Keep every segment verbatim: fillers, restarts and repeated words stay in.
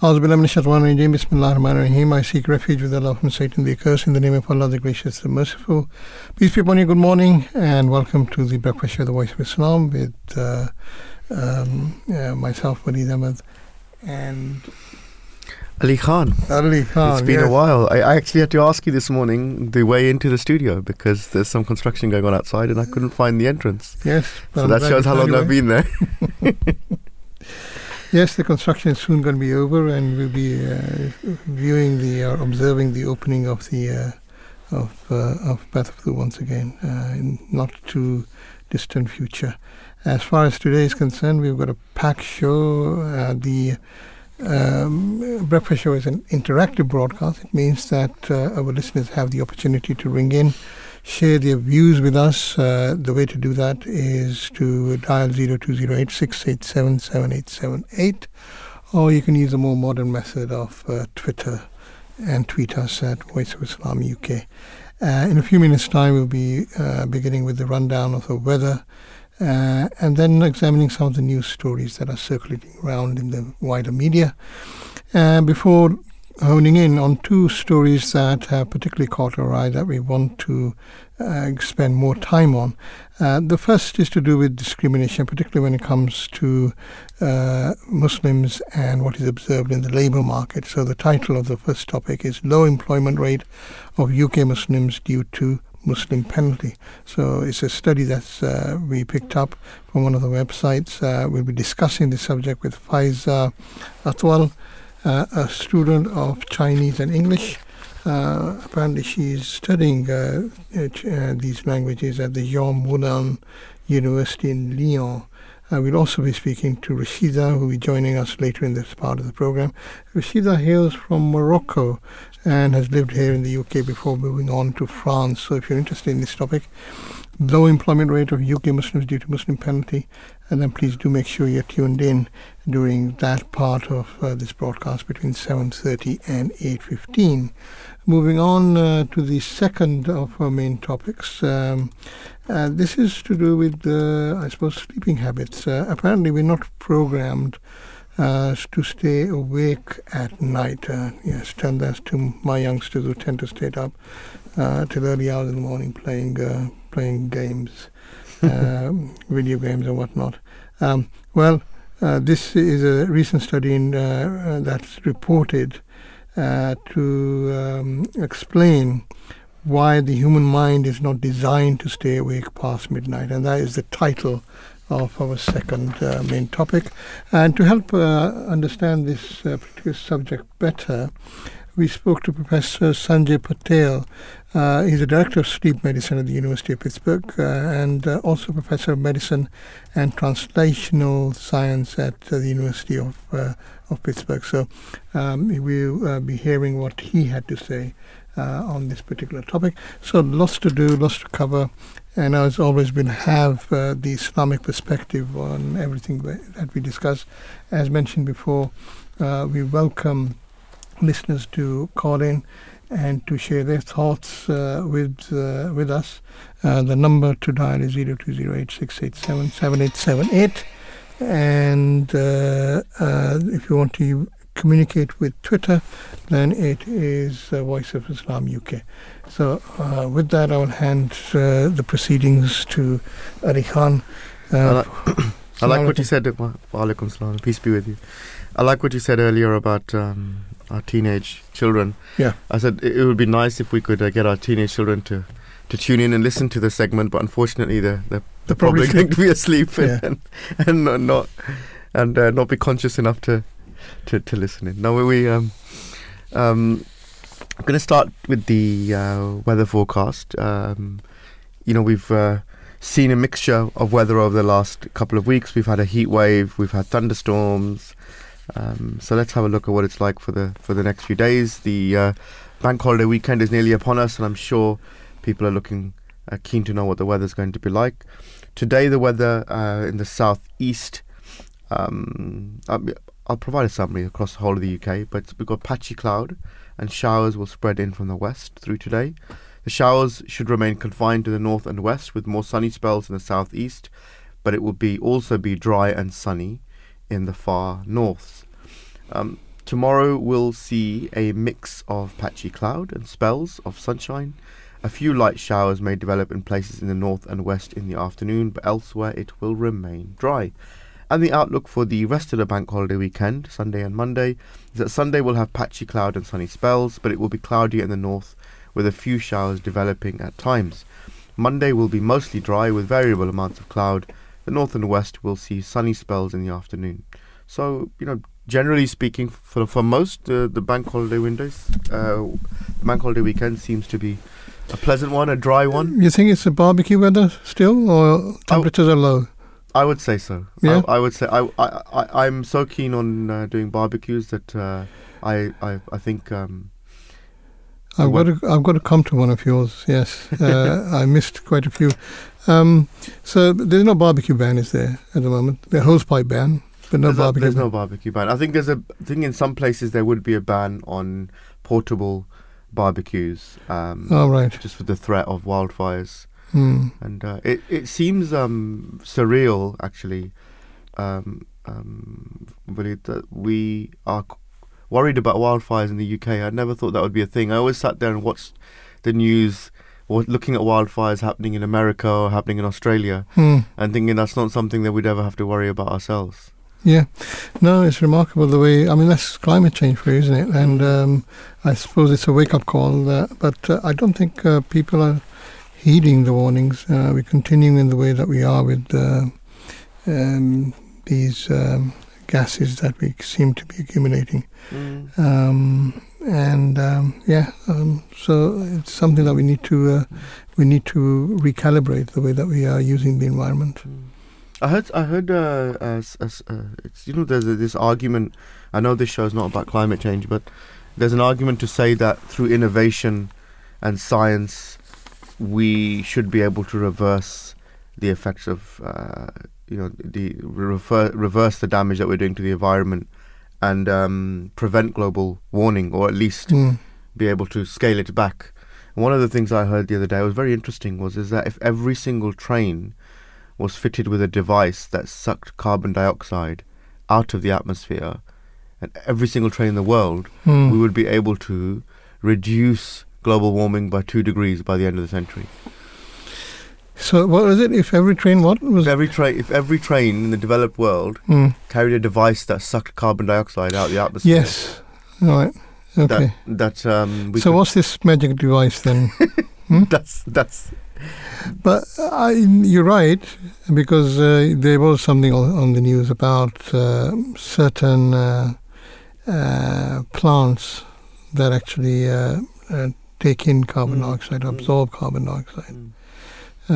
I seek refuge with Allah from Satan the accursed, in the name of Allah the gracious, the merciful. Peace be upon you. Good morning and welcome to the Breakfast Show, the Voice of Islam, with uh, um, uh, myself, Walid Ahmed, and Ali Khan. Ali Khan. It's been yes. a while. I, I actually had to ask you this morning the way into the studio because there's some construction going on outside and I couldn't find the entrance. Yes. So I'm that shows how long I've been there. Yes, the construction is soon going to be over, and we'll be uh, viewing the or uh, observing the opening of the uh, of uh, of Battlefield once again uh, in not too distant future. As far as today is concerned, we've got a packed show. Uh, the um, Breakfast Show is an interactive broadcast. It means that uh, our listeners have the opportunity to ring in, share their views with us. Uh, the way to do that is to dial zero two zero eight six eight seven seven eight seven eight, or you can use a more modern method of uh, Twitter and tweet us at Voice of Islam U K. Uh, in a few minutes' time, we'll be uh, beginning with the rundown of the weather uh, and then examining some of the news stories that are circulating around in the wider media. Uh, before honing in on two stories that have particularly caught our eye that we want to uh, spend more time on. Uh, the first is to do with discrimination, particularly when it comes to uh, Muslims and what is observed in the labour market. So the title of the first topic is Low Employment Rate of U K Muslims Due to Muslim Penalty. So it's a study that uh, we picked up from one of the websites. Uh, we'll be discussing this subject with Fiza Atwal, Uh, a student of Chinese and English. Uh, apparently she's studying uh, uh, these languages at the Jean Moulin University in Lyon. Uh, we'll also be speaking to Rashida, who will be joining us later in this part of the program. Rashida hails from Morocco and has lived here in the U K before moving on to France. So if you're interested in this topic, low employment rate of U K Muslims due to Muslim penalty, and then please do make sure you're tuned in during that part of uh, this broadcast between seven thirty and eight fifteen. Moving on uh, to the second of our main topics. Um, uh, this is to do with, uh, I suppose, sleeping habits. Uh, apparently we're not programmed uh, to stay awake at night. Uh, yes, tell that to my youngsters who tend to stay up uh, till early hours in the morning playing uh, playing games. uh, video games and whatnot. Um, well, uh, this is a recent study in, uh, uh, that's reported uh, to um, explain why the human mind is not designed to stay awake past midnight, and that is the title of our second uh, main topic. And to help uh, understand this uh, particular subject better, we spoke to Professor Sanjay Patel. Uh, he's a director of sleep medicine at the University of Pittsburgh uh, and uh, also professor of medicine and translational science at uh, the University of uh, of Pittsburgh. So um, we'll uh, be hearing what he had to say uh, on this particular topic. So lots to do, lots to cover, and as always, we'll have uh, the Islamic perspective on everything that we discuss. As mentioned before, uh, we welcome listeners to call in and to share their thoughts uh, with uh, with us. Uh, the number to dial is zero two zero eight six eight seven seven eight seven eight, and uh, uh, if you want to communicate with Twitter, then it is uh, Voice of Islam U K. So uh, with that, I will hand uh, the proceedings to Ali Khan. Uh, I like, I like what you said. Wa alaikum salam. Peace be with you. I like what you said earlier about Um, our teenage children. Yeah. I said it would be nice if we could uh, get our teenage children to, to tune in and listen to the segment, but unfortunately they're, they're, they're probably going to be asleep yeah. and, and, and not and uh, not be conscious enough to to, to listen in. Now we, we um, um, I'm going to start with the uh, weather forecast. Um, you know, we've uh, seen a mixture of weather over the last couple of weeks. We've had a heat wave, we've had thunderstorms. Um, so let's have a look at what it's like for the for the next few days. The uh, bank holiday weekend is nearly upon us, and I'm sure people are looking uh, keen to know what the weather's going to be like. Today, the weather uh, in the southeast. Um, I'll, I'll provide a summary across the whole of the U K, but we've got patchy cloud, and showers will spread in from the west through today. The showers should remain confined to the north and west, with more sunny spells in the southeast, but it will be also be dry and sunny in the far north. Um, Tomorrow we'll see a mix of patchy cloud and spells of sunshine. A few light showers may develop in places in the north and west in the afternoon, but elsewhere it will remain dry. And the outlook for the rest of the bank holiday weekend, Sunday and Monday, is that Sunday will have patchy cloud and sunny spells, but it will be cloudy in the north with a few showers developing at times. Monday will be mostly dry with variable amounts of cloud. The north and west will see sunny spells in the afternoon. So, you know, generally speaking, for for most, uh, the bank holiday windows, uh, the bank holiday weekend seems to be a pleasant one, a dry one. You think it's a barbecue weather still, or temperatures w- are low? I would say so. Yeah? I, I would say I, I, I, I'm so keen on uh, doing barbecues that uh, I, I I think... Um, I've, got to, I've got to come to one of yours, yes. Uh, I missed quite a few. Um, so there's no barbecue ban, is there, at the moment? There's a hosepipe ban, but no there's barbecue a, There's ban. no barbecue ban. I think there's a I think in some places there would be a ban on portable barbecues. Um, oh, right. Just for the threat of wildfires. Mm. And uh, it, it seems um, surreal, actually, um, um, Walid, that we are c- worried about wildfires in the U K. I never thought that would be a thing. I always sat there and watched the news, or looking at wildfires happening in America or happening in Australia, mm. and thinking that's not something that we'd ever have to worry about ourselves. Yeah. No, it's remarkable the way, I mean, that's climate change for you, isn't it? And um, I suppose it's a wake-up call, uh, but uh, I don't think uh, people are heeding the warnings. Uh, we're continuing in the way that we are with uh, um, these um, gases that we seem to be accumulating. Mm. Um, and um, yeah, um, so it's something that we need to uh, we need to recalibrate the way that we are using the environment. Mm. I heard I heard uh, uh, uh, uh, it's, you know, there's a, this argument. I know this show is not about climate change, but there's an argument to say that through innovation and science, we should be able to reverse the effects of, uh, you know, the refer, reverse the damage that we're doing to the environment and um, prevent global warming, or at least mm. be able to scale it back. And one of the things I heard the other day was very interesting was is that if every single train was fitted with a device that sucked carbon dioxide out of the atmosphere, and every single train in the world, mm. we would be able to reduce global warming by two degrees by the end of the century. So what was it? If every train, what was if every train? If every train in the developed world mm. carried a device that sucked carbon dioxide out of the atmosphere. Yes. All right. Okay. That. that um, we so what's this magic device then? hmm? That's that's. But I, you're right, because uh, there was something on the news about uh, certain uh, uh, plants that actually. Uh, Uh, take in carbon mm. dioxide, absorb mm. carbon dioxide. Mm.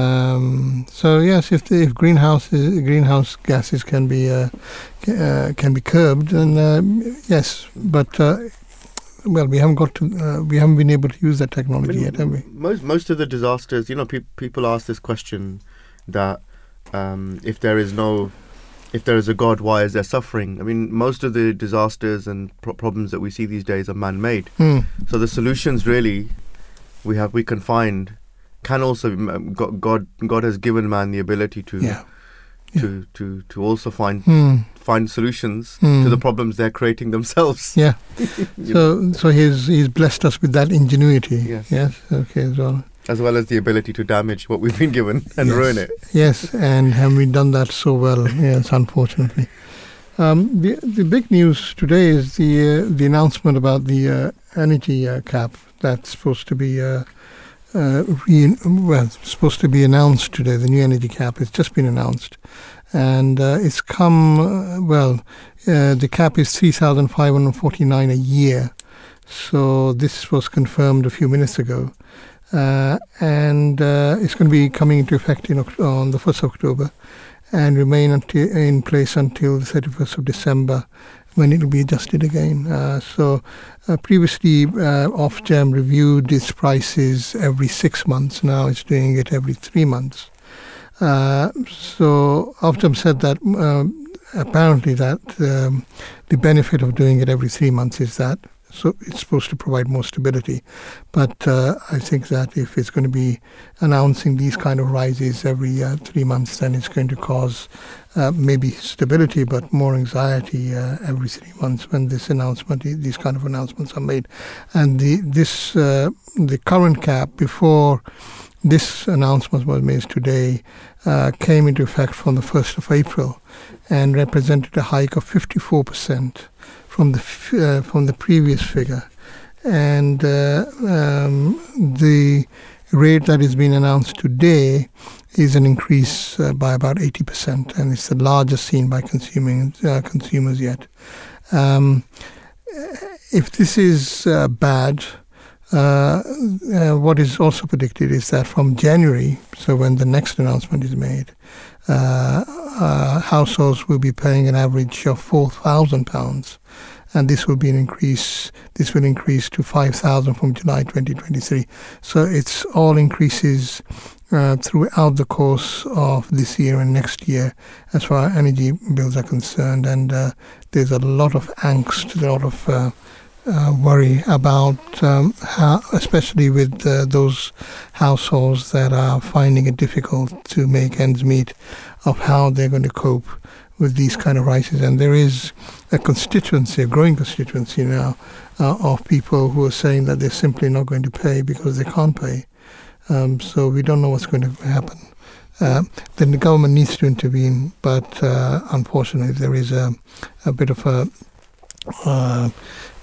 Um, so yes, if the, if greenhouses, greenhouse gases can be uh, c- uh, can be curbed, then um, yes, but uh, well, we haven't got to, uh, we haven't been able to use that technology I mean, yet, have we? Most most of the disasters, you know, pe- people ask this question that um, if there is no, if there is a God, why is there suffering? I mean, most of the disasters and pro- problems that we see these days are man-made. Mm. So the solutions really we have, we can find, can also God. God, God has given man the ability to, yeah. to, yeah. to, to also find mm. find solutions mm. to the problems they're creating themselves. Yeah. so know. so he's he's blessed us with that ingenuity. Yes. Yes. Okay. As well. As well as the ability to damage what we've been given and yes. ruin it. Yes, and have we done that so well? Yes, unfortunately. Um, the the big news today is the uh, the announcement about the uh, energy uh, cap that's supposed to be uh, uh, re- well supposed to be announced today. The new energy cap has just been announced, and uh, it's come uh, well. Uh, the cap is three thousand five hundred forty nine a year. So this was confirmed a few minutes ago. Uh, and uh, it's going to be coming into effect in, on the first of October and remain until, in place until the thirty-first of December when it will be adjusted again. Uh, so uh, previously uh, Ofgem reviewed its prices every six months. Now it's doing it every three months. Uh, so Ofgem said that uh, apparently that um, the benefit of doing it every three months is that so it's supposed to provide more stability. But uh, I think that if it's going to be announcing these kind of rises every uh, three months, then it's going to cause uh, maybe stability, but more anxiety uh, every three months when this announcement, these kind of announcements are made. And the this uh, the current cap before this announcement was made today uh, came into effect from the first of April and represented a hike of fifty-four percent from the uh, from the previous figure. And uh, um, the rate that has been announced today is an increase uh, by about eighty percent, and it's the largest seen by consuming uh, consumers yet. Um, if this is uh, bad, Uh, uh, what is also predicted is that from January, so when the next announcement is made, uh, uh, households will be paying an average of four thousand pounds, and this will be an increase. This will increase to five thousand from July twenty twenty-three. So it's all increases uh, throughout the course of this year and next year, as far as energy bills are concerned. And uh, there's a lot of angst, a lot of Uh, Uh, worry about um, how, especially with uh, those households that are finding it difficult to make ends meet, of how they're going to cope with these kind of rises. And there is a constituency, a growing constituency now, uh, of people who are saying that they're simply not going to pay because they can't pay. Um, so we don't know what's going to happen. Uh, then the government needs to intervene, but uh, unfortunately there is a, a bit of a Uh,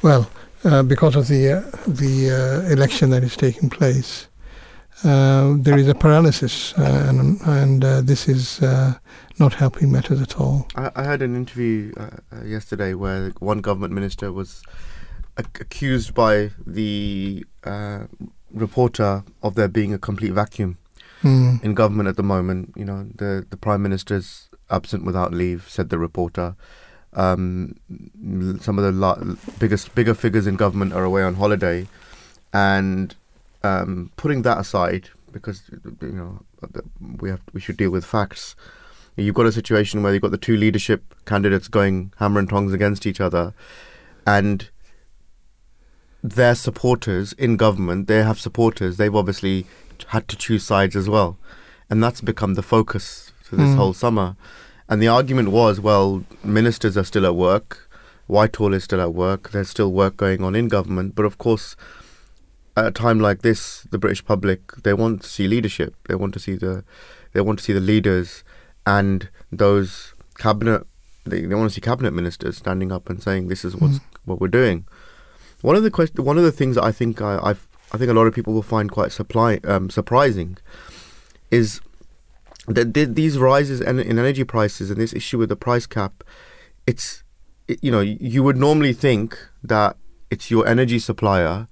well, uh, because of the uh, the uh, election that is taking place, uh, there is a paralysis, uh, and and uh, this is uh, not helping matters at all. I, I heard an interview uh, yesterday where one government minister was ac- accused by the uh, reporter of there being a complete vacuum mm. in government at the moment. You know, the the prime minister's absent without leave, said the reporter. Um, some of the la- biggest, bigger figures in government are away on holiday, and um, putting that aside, because you know we have we should deal with facts. You've got a situation where you've got the two leadership candidates going hammer and tongs against each other, and their supporters in government. They have supporters. They've obviously had to choose sides as well, and that's become the focus for this mm. whole summer. And the argument was, well, ministers are still at work, Whitehall is still at work, there's still work going on in government. But of course, at a time like this, the British public, they want to see leadership. They want to see the, they want to see the leaders and those cabinet, they, they want to see cabinet ministers standing up and saying, this is what's, mm. what we're doing. One of the quest- one of the things that I think I I've, I think a lot of people will find quite supply, um, surprising is that these rises in energy prices and this issue with the price cap, it's, you know, you would normally think that it's your energy supplier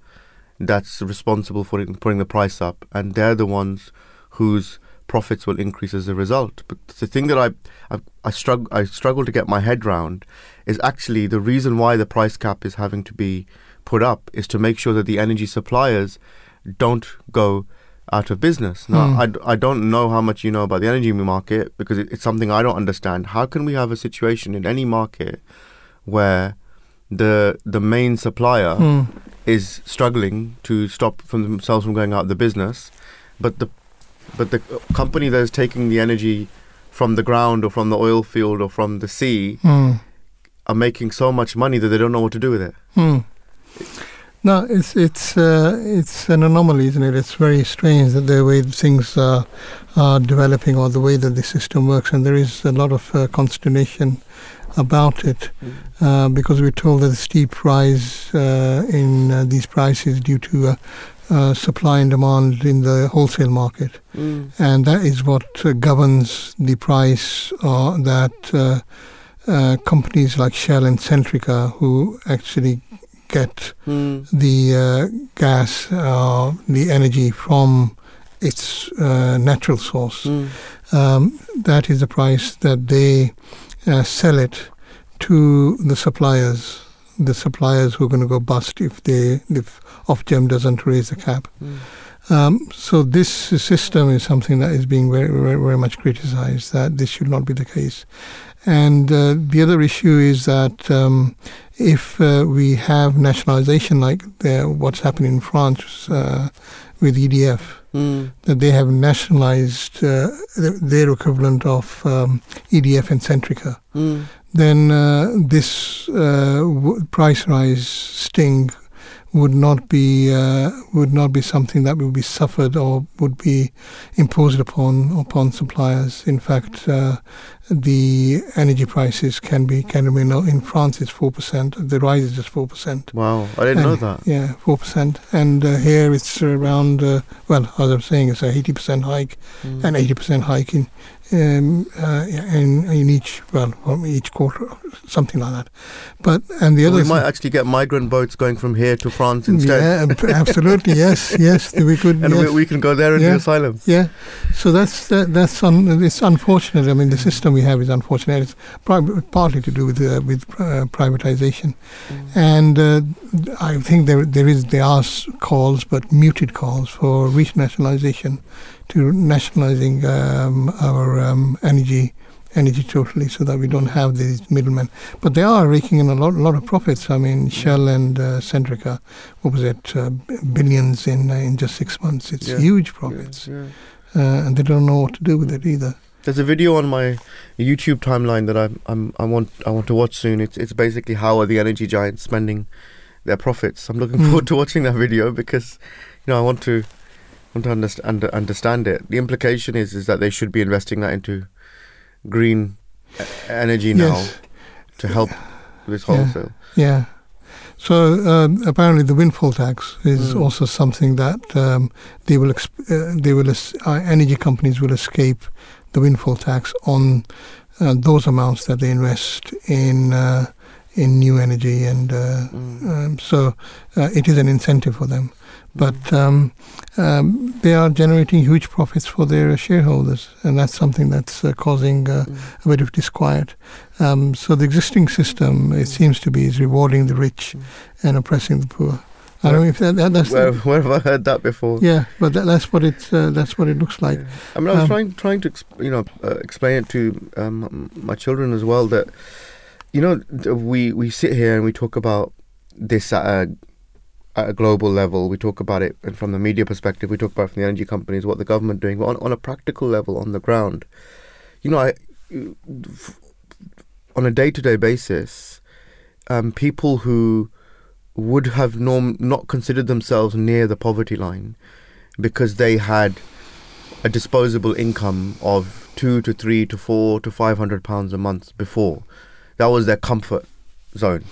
that's responsible for putting the price up, and they're the ones whose profits will increase as a result. But the thing that I I, I struggle I struggle to get my head round is actually the reason why the price cap is having to be put up is to make sure that the energy suppliers don't go out of business. Now, mm. I, I don't know how much you know about the energy market, because it, it's something I don't understand. How can we have a situation in any market where the the main supplier mm. is struggling to stop from themselves from going out of the business, but the but the company that is taking the energy from the ground or from the oil field or from the sea mm. are making so much money that they don't know what to do with it? Mm. No, it's it's uh, it's an anomaly, isn't it? It's very strange that the way things uh, are developing, or the way that the system works, and there is a lot of uh, consternation about it, uh, because we're told that the steep rise uh, in uh, these prices due to uh, uh, supply and demand in the wholesale market, mm. and that is what uh, governs the price uh, that uh, uh, companies like Shell and Centrica, who actually get mm. the uh, gas, uh, the energy from its uh, natural source. Mm. Um, that is the price that they uh, sell it to the suppliers, the suppliers who are going to go bust if they if Ofgem doesn't raise the cap. Mm. Um, so this system is something that is being very, very, very much criticised, that this should not be the case. And uh, the other issue is that um, if uh, we have nationalisation like the, what's happening in France uh, with E D F, mm. that they have nationalised uh, their equivalent of um, E D F and Centrica, mm. then uh, this uh, w- price rise sting would not be uh, would not be something that would be suffered or would be imposed upon upon suppliers. In fact, uh, the energy prices can be can remain in France. It's four percent. The rise is just four percent. Wow, I didn't and, know that. Yeah, four percent. And uh, here it's around. Uh, well, as I was saying, it's an eighty percent hike, mm. an eighty percent hike in um, uh, in in each well each quarter, something like that. But and the so other we might th- actually get migrant boats going from here to France instead. Yeah, absolutely. yes, yes, we could. And yes. we, we can go there and yeah, do asylum. Yeah. So that's that, that's un, it's unfortunate. I mean, the system we have is unfortunate. It's pri- partly to do with uh, with uh, privatization, mm. and uh, I think there there is there are calls, but muted calls for renationalization, to nationalizing um, our um, energy. Energy totally, so that we don't have these middlemen. But they are raking in a lot, lot of profits. I mean, Shell and uh, Centrica, what was it, uh, billions in uh, in just six months. It's yeah. huge profits, yeah. Yeah. Uh, and they don't know what to do with it either. There's a video on my YouTube timeline that I I'm, I want I want to watch soon. It's it's basically how are the energy giants spending their profits. I'm looking forward mm. to watching that video because, you know, I want to want to understand understand it. The implication is is that they should be investing that into green energy now yes. to help this wholesale. Yeah. yeah. So um, apparently the windfall tax is mm. also something that um, they will exp- uh, they will es- uh, energy companies will escape the windfall tax on uh, those amounts that they invest in uh, in new energy, and uh, mm. um, so uh, it is an incentive for them. But um, um, they are generating huge profits for their shareholders, and that's something that's uh, causing uh, mm. a bit of disquiet. Um, so the existing system, it seems to be, is rewarding the rich mm. and oppressing the poor. I don't know if that, that, that's where, where have I heard that before? Yeah, but that, that's what it uh, that's what it looks like. Yeah. I mean, I was um, trying trying to exp- you know uh, explain it to um, my children as well, that you know we we sit here and we talk about this. Uh, At a global level, we talk about it, and from the media perspective, we talk about it from the energy companies, what the government doing. But on, on a practical level, on the ground, you know, I, f- on a day-to-day basis, um, people who would have norm- not considered themselves near the poverty line because they had a disposable income of two to three to four to five hundred pounds a month before, that was their comfort zone.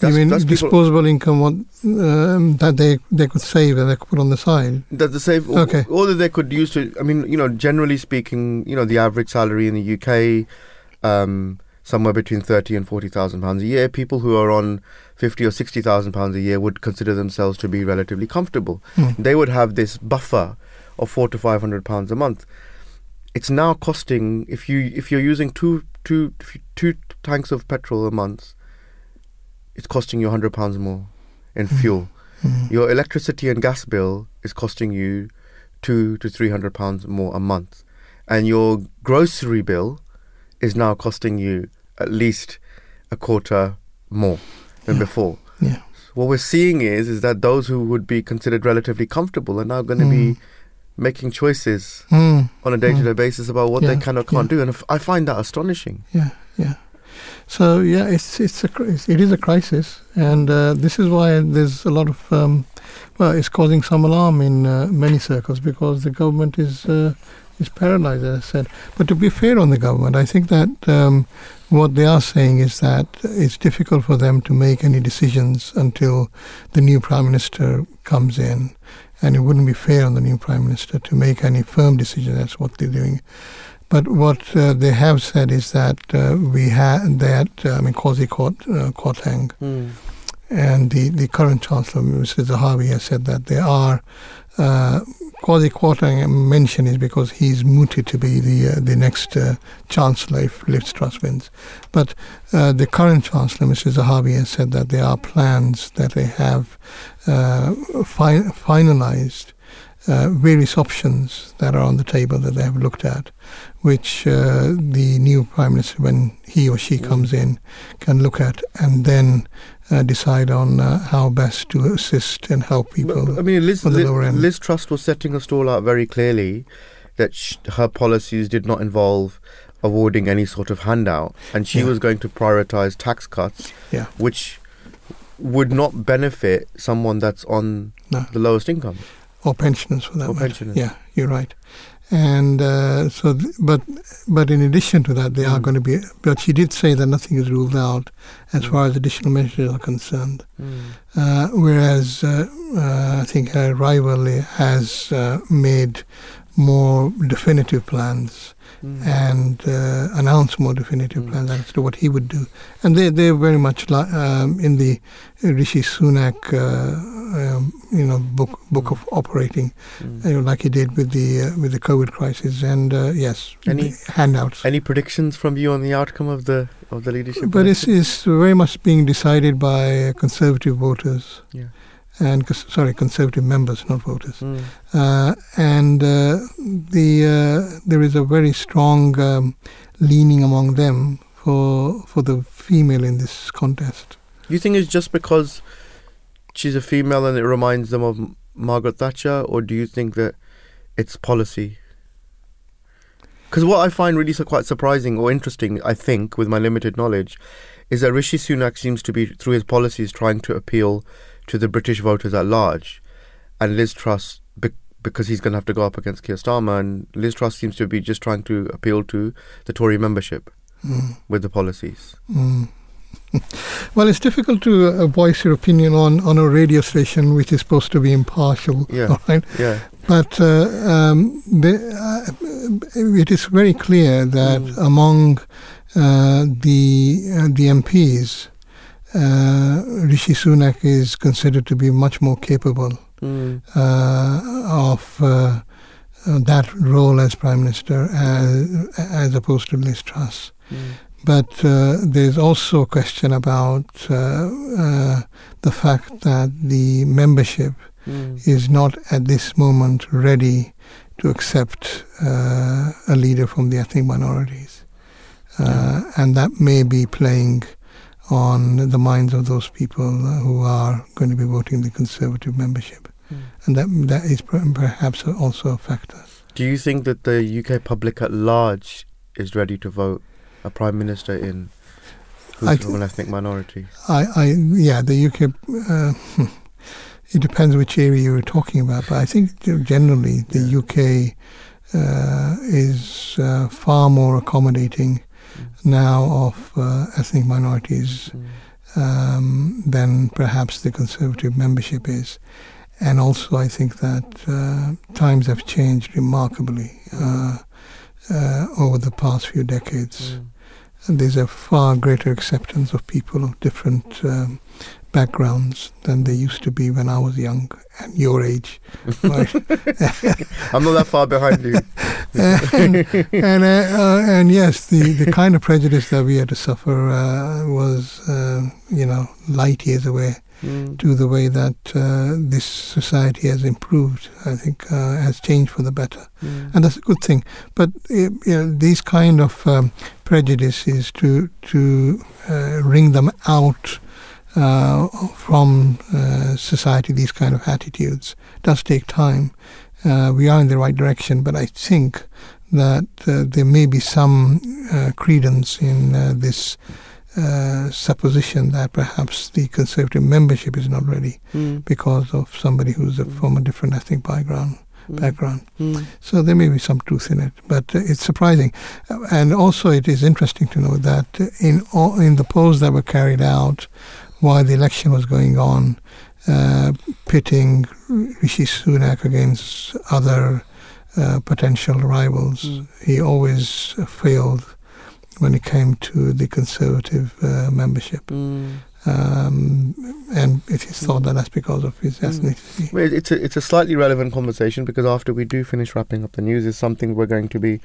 That's, you mean that's disposable income, what, um, that they they could save and they could put on the side? That they save, or, okay. or that they could use to. I mean, you know, generally speaking, you know, the average salary in the U K, um, somewhere between thirty and forty thousand pounds a year. People who are on fifty or sixty thousand pounds a year would consider themselves to be relatively comfortable. Mm. They would have this buffer of four to five hundred pounds a month. It's now costing, if you if you're using two two two tanks of petrol a month, it's costing you one hundred pounds more in fuel. Mm-hmm. Your electricity and gas bill is costing you two hundred to three hundred pounds more a month. And your grocery bill is now costing you at least a quarter more than yeah. before. Yeah. So what we're seeing is is that those who would be considered relatively comfortable are now going to mm. be making choices mm. on a day-to-day mm. basis about what yeah. they can or can't yeah. do. And if, I find that astonishing. Yeah, yeah. So yeah, it's it's a it is a crisis, and uh, this is why there's a lot of um, well, it's causing some alarm in uh, many circles because the government is uh, is paralysed, as I said. But to be fair on the government, I think that um, what they are saying is that it's difficult for them to make any decisions until the new Prime Minister comes in, and it wouldn't be fair on the new Prime Minister to make any firm decisions. That's what they're doing. But what uh, they have said is that uh, we had that, uh, I mean, Kwasi Kwarteng mm. And the, the current Chancellor, Mister Zahawi, has said that there are uh, Kwasi Kwarteng mention is because he's mooted to be the uh, the next uh, Chancellor if Liz Truss wins. But uh, the current Chancellor, Mister Zahawi, has said that there are plans that they have uh, fi- finalised, uh, various options that are on the table that they have looked at, which uh, the new Prime Minister, when he or she comes in, can look at and then Uh, decide on uh, how best to assist and help people. But, I mean, Liz, on the Liz, lower end. Liz Truss was setting us all out very clearly that sh- her policies did not involve awarding any sort of handout, and she yeah. was going to prioritise tax cuts, yeah. which would not benefit someone that's on no. the lowest income. Or pensioners, for that or matter. Pensioners. Yeah, you're right. And uh, so, th- but but in addition to that, they mm. are going to be. But she did say that nothing is ruled out as mm. far as additional measures are concerned. Mm. Uh, whereas uh, uh, I think her rival has uh, made more definitive plans mm. and uh, announced more definitive mm. plans as to what he would do. And they they're very much like um, in the Rishi Sunak. Uh, Um, you know, book book of operating, mm. you know, like he did with the uh, with the COVID crisis, and uh, yes, any handouts. Any predictions from you on the outcome of the of the leadership? But it's, it's very much being decided by conservative voters, yeah. and sorry, conservative members, not voters. Mm. Uh, and uh, the uh, there is a very strong um, leaning among them for for the female in this contest. You think it's just because she's a female and it reminds them of Margaret Thatcher, or do you think that it's policy? Because what I find really so quite surprising or interesting, I think, with my limited knowledge, is that Rishi Sunak seems to be, through his policies, trying to appeal to the British voters at large, and Liz Truss, be- because he's going to have to go up against Keir Starmer, and Liz Truss seems to be just trying to appeal to the Tory membership mm. with the policies. Mm. Well, it's difficult to uh, voice your opinion on, on a radio station which is supposed to be impartial, yeah, all right? Yeah. But uh, um, the, uh, it is very clear that mm. among uh, the uh, the M Ps, uh, Rishi Sunak is considered to be much more capable mm. uh, of uh, that role as Prime Minister as, as opposed to Liz Truss. Mm. But uh, there's also a question about uh, uh, the fact that the membership mm. is not at this moment ready to accept uh, a leader from the ethnic minorities. Uh, yeah. And that may be playing on the minds of those people who are going to be voting the Conservative membership. Mm. And that that is perhaps also a factor. Do you think that the U K public at large is ready to vote a Prime Minister in who's from an ethnic minority? I, I, yeah, the U K, uh, it depends which area you're talking about, but I think generally the yeah. U K uh, is uh, far more accommodating mm. now of uh, ethnic minorities mm. um, than perhaps the Conservative membership is. And also I think that uh, times have changed remarkably uh, uh, over the past few decades. Mm. And there's a far greater acceptance of people of different um, backgrounds than there used to be when I was young and your age. Right? I'm not that far behind you. and and, uh, uh, and yes, the, the kind of prejudice that we had to suffer uh, was, uh, you know, light years away mm. to the way that uh, this society has improved, I think, uh, has changed for the better. Mm. And that's a good thing. But, it, you know, these kind of Um, prejudice is to to uh, wring them out uh, from uh, society. These kind of attitudes does take time. Uh, we are in the right direction, but I think that uh, there may be some uh, credence in uh, this uh, supposition that perhaps the Conservative membership is not ready mm. because of somebody who's a, from a different ethnic background. background. Mm. So there may be some truth in it, but uh, it's surprising. Uh, and also it is interesting to know that in all, in the polls that were carried out while the election was going on, uh, pitting Rishi Sunak against other uh, potential rivals, mm. he always failed when it came to the Conservative uh, membership. Mm. Um, and it is thought that that's because of his ethnicity. Well, it's a, it's a slightly relevant conversation, because after we do finish wrapping up the news is something we're going to be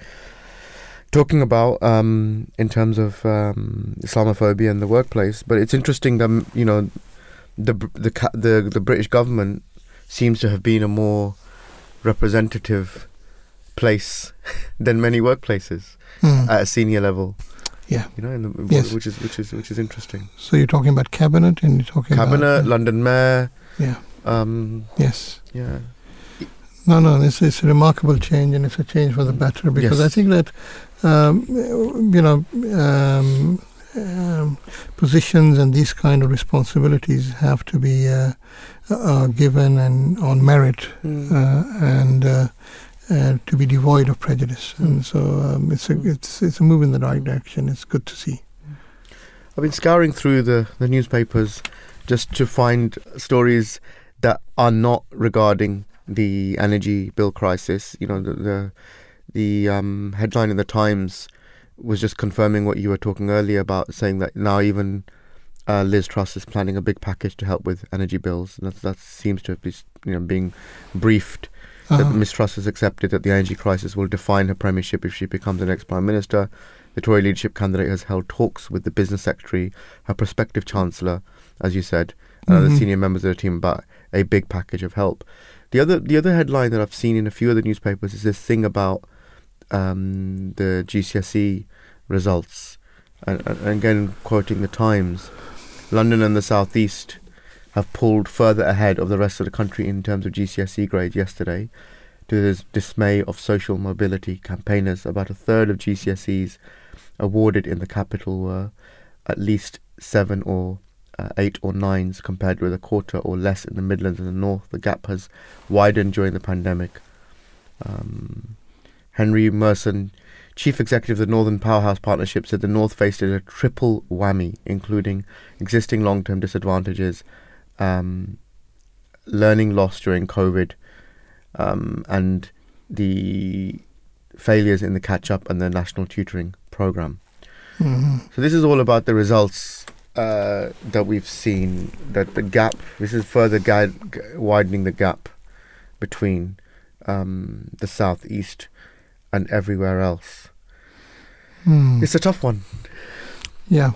talking about um, in terms of um, Islamophobia in the workplace. But it's interesting that, you know, the the the, the British government seems to have been a more representative place than many workplaces mm. at a senior level. Yeah, you know, in the, yes. which is which is which is interesting. So you're talking about cabinet, and you're talking cabinet, about cabinet, London Mayor. Yeah. Um, yes. Yeah. No, no, it's it's a remarkable change, and it's a change for the better, because yes. I think that um, you know um, um, positions and these kind of responsibilities have to be uh, uh, given and on merit mm. uh, and. Uh, Uh, to be devoid of prejudice, and so um, it's a it's it's a move in the right direction. It's good to see. I've been scouring through the, the newspapers just to find stories that are not regarding the energy bill crisis. You know, the the, the um, headline in the Times was just confirming what you were talking earlier about, saying that now even uh, Liz Truss is planning a big package to help with energy bills. That that seems to be, you know, being briefed. Uh-huh. That Miz Truss has accepted that the energy crisis will define her premiership if she becomes the next Prime Minister. The Tory leadership candidate has held talks with the business secretary, her prospective chancellor, as you said, and mm-hmm. other senior members of the team about a big package of help. The other the other headline that I've seen in a few other newspapers is this thing about um, the G C S E results. And, and again, quoting the Times, London and the South East have pulled further ahead of the rest of the country in terms of G C S E grades yesterday, to the dismay of social mobility campaigners. About a third of G C S Es awarded in the capital were at least seven or uh, eight or nines, compared with a quarter or less in the Midlands and the North. The gap has widened during the pandemic. Um, Henry Merson, chief executive of the Northern Powerhouse Partnership, said the North faced a triple whammy, including existing long-term disadvantages, Um, learning loss during COVID, um, and the failures in the catch-up and the national tutoring program. Mm-hmm. So this is all about the results uh, that we've seen, that the gap, this is further guide, g- widening the gap between um, the Southeast and everywhere else. Mm. It's a tough one. Yeah.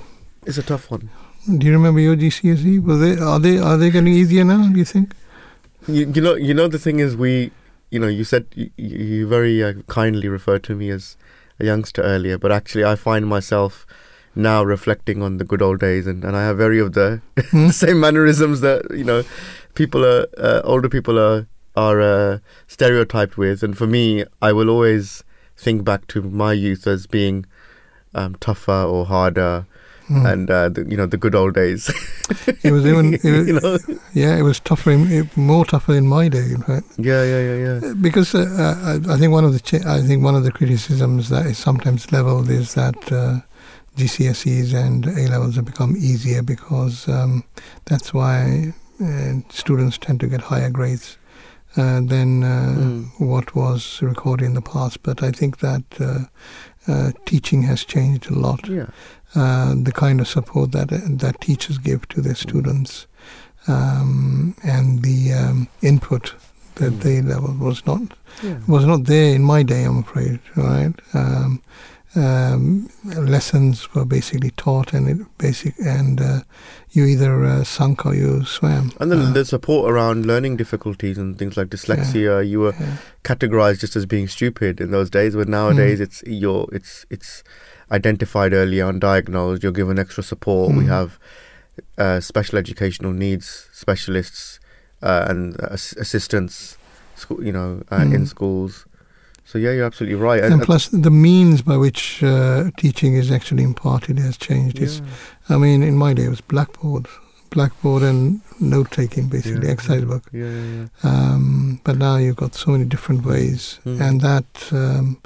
It's a tough one. Do you remember your G C S E? Were they, are they are they getting easier now, do you think? You, you know you know the thing is, we you know you said you, you very uh, kindly referred to me as a youngster earlier, but actually I find myself now reflecting on the good old days, and, and I have very of the, hmm? the same mannerisms that, you know, people are uh, older people are are uh, stereotyped with, and for me I will always think back to my youth as being um, tougher or harder. Mm. And uh, the, you know, the good old days. It was even, it was, you know? yeah, it was tougher, in, more tougher in my day, in fact. Yeah, yeah, yeah, yeah. Because uh, I, I think one of the, cha- I think one of the criticisms that is sometimes levelled is that uh, G C S Es and A levels have become easier, because um, that's why uh, students tend to get higher grades uh, than uh, mm. what was recorded in the past. But I think that uh, uh, teaching has changed a lot. Yeah. Uh, the kind of support that uh, that teachers give to their students, um, and the um, input that mm. they level was not yeah. was not there in my day, I'm afraid. Right, um, um, lessons were basically taught, and it basic and uh, you either uh, sunk or you swam. And then uh, the support around learning difficulties and things like dyslexia, yeah, you were yeah. categorized just as being stupid in those days. But nowadays, mm. it's your it's it's. identified early on, diagnosed, you're given extra support. Mm. We have uh, special educational needs specialists uh, and uh, assistants, school, you know, uh, mm. in schools. So yeah, you're absolutely right. And, and plus, the means by which uh, teaching is actually imparted has changed. Yeah. It's, I mean, in my day, it was blackboard, blackboard and note-taking, basically, yeah. exercise book. Yeah, yeah, yeah. Um, but now you've got so many different ways, mm. and that um,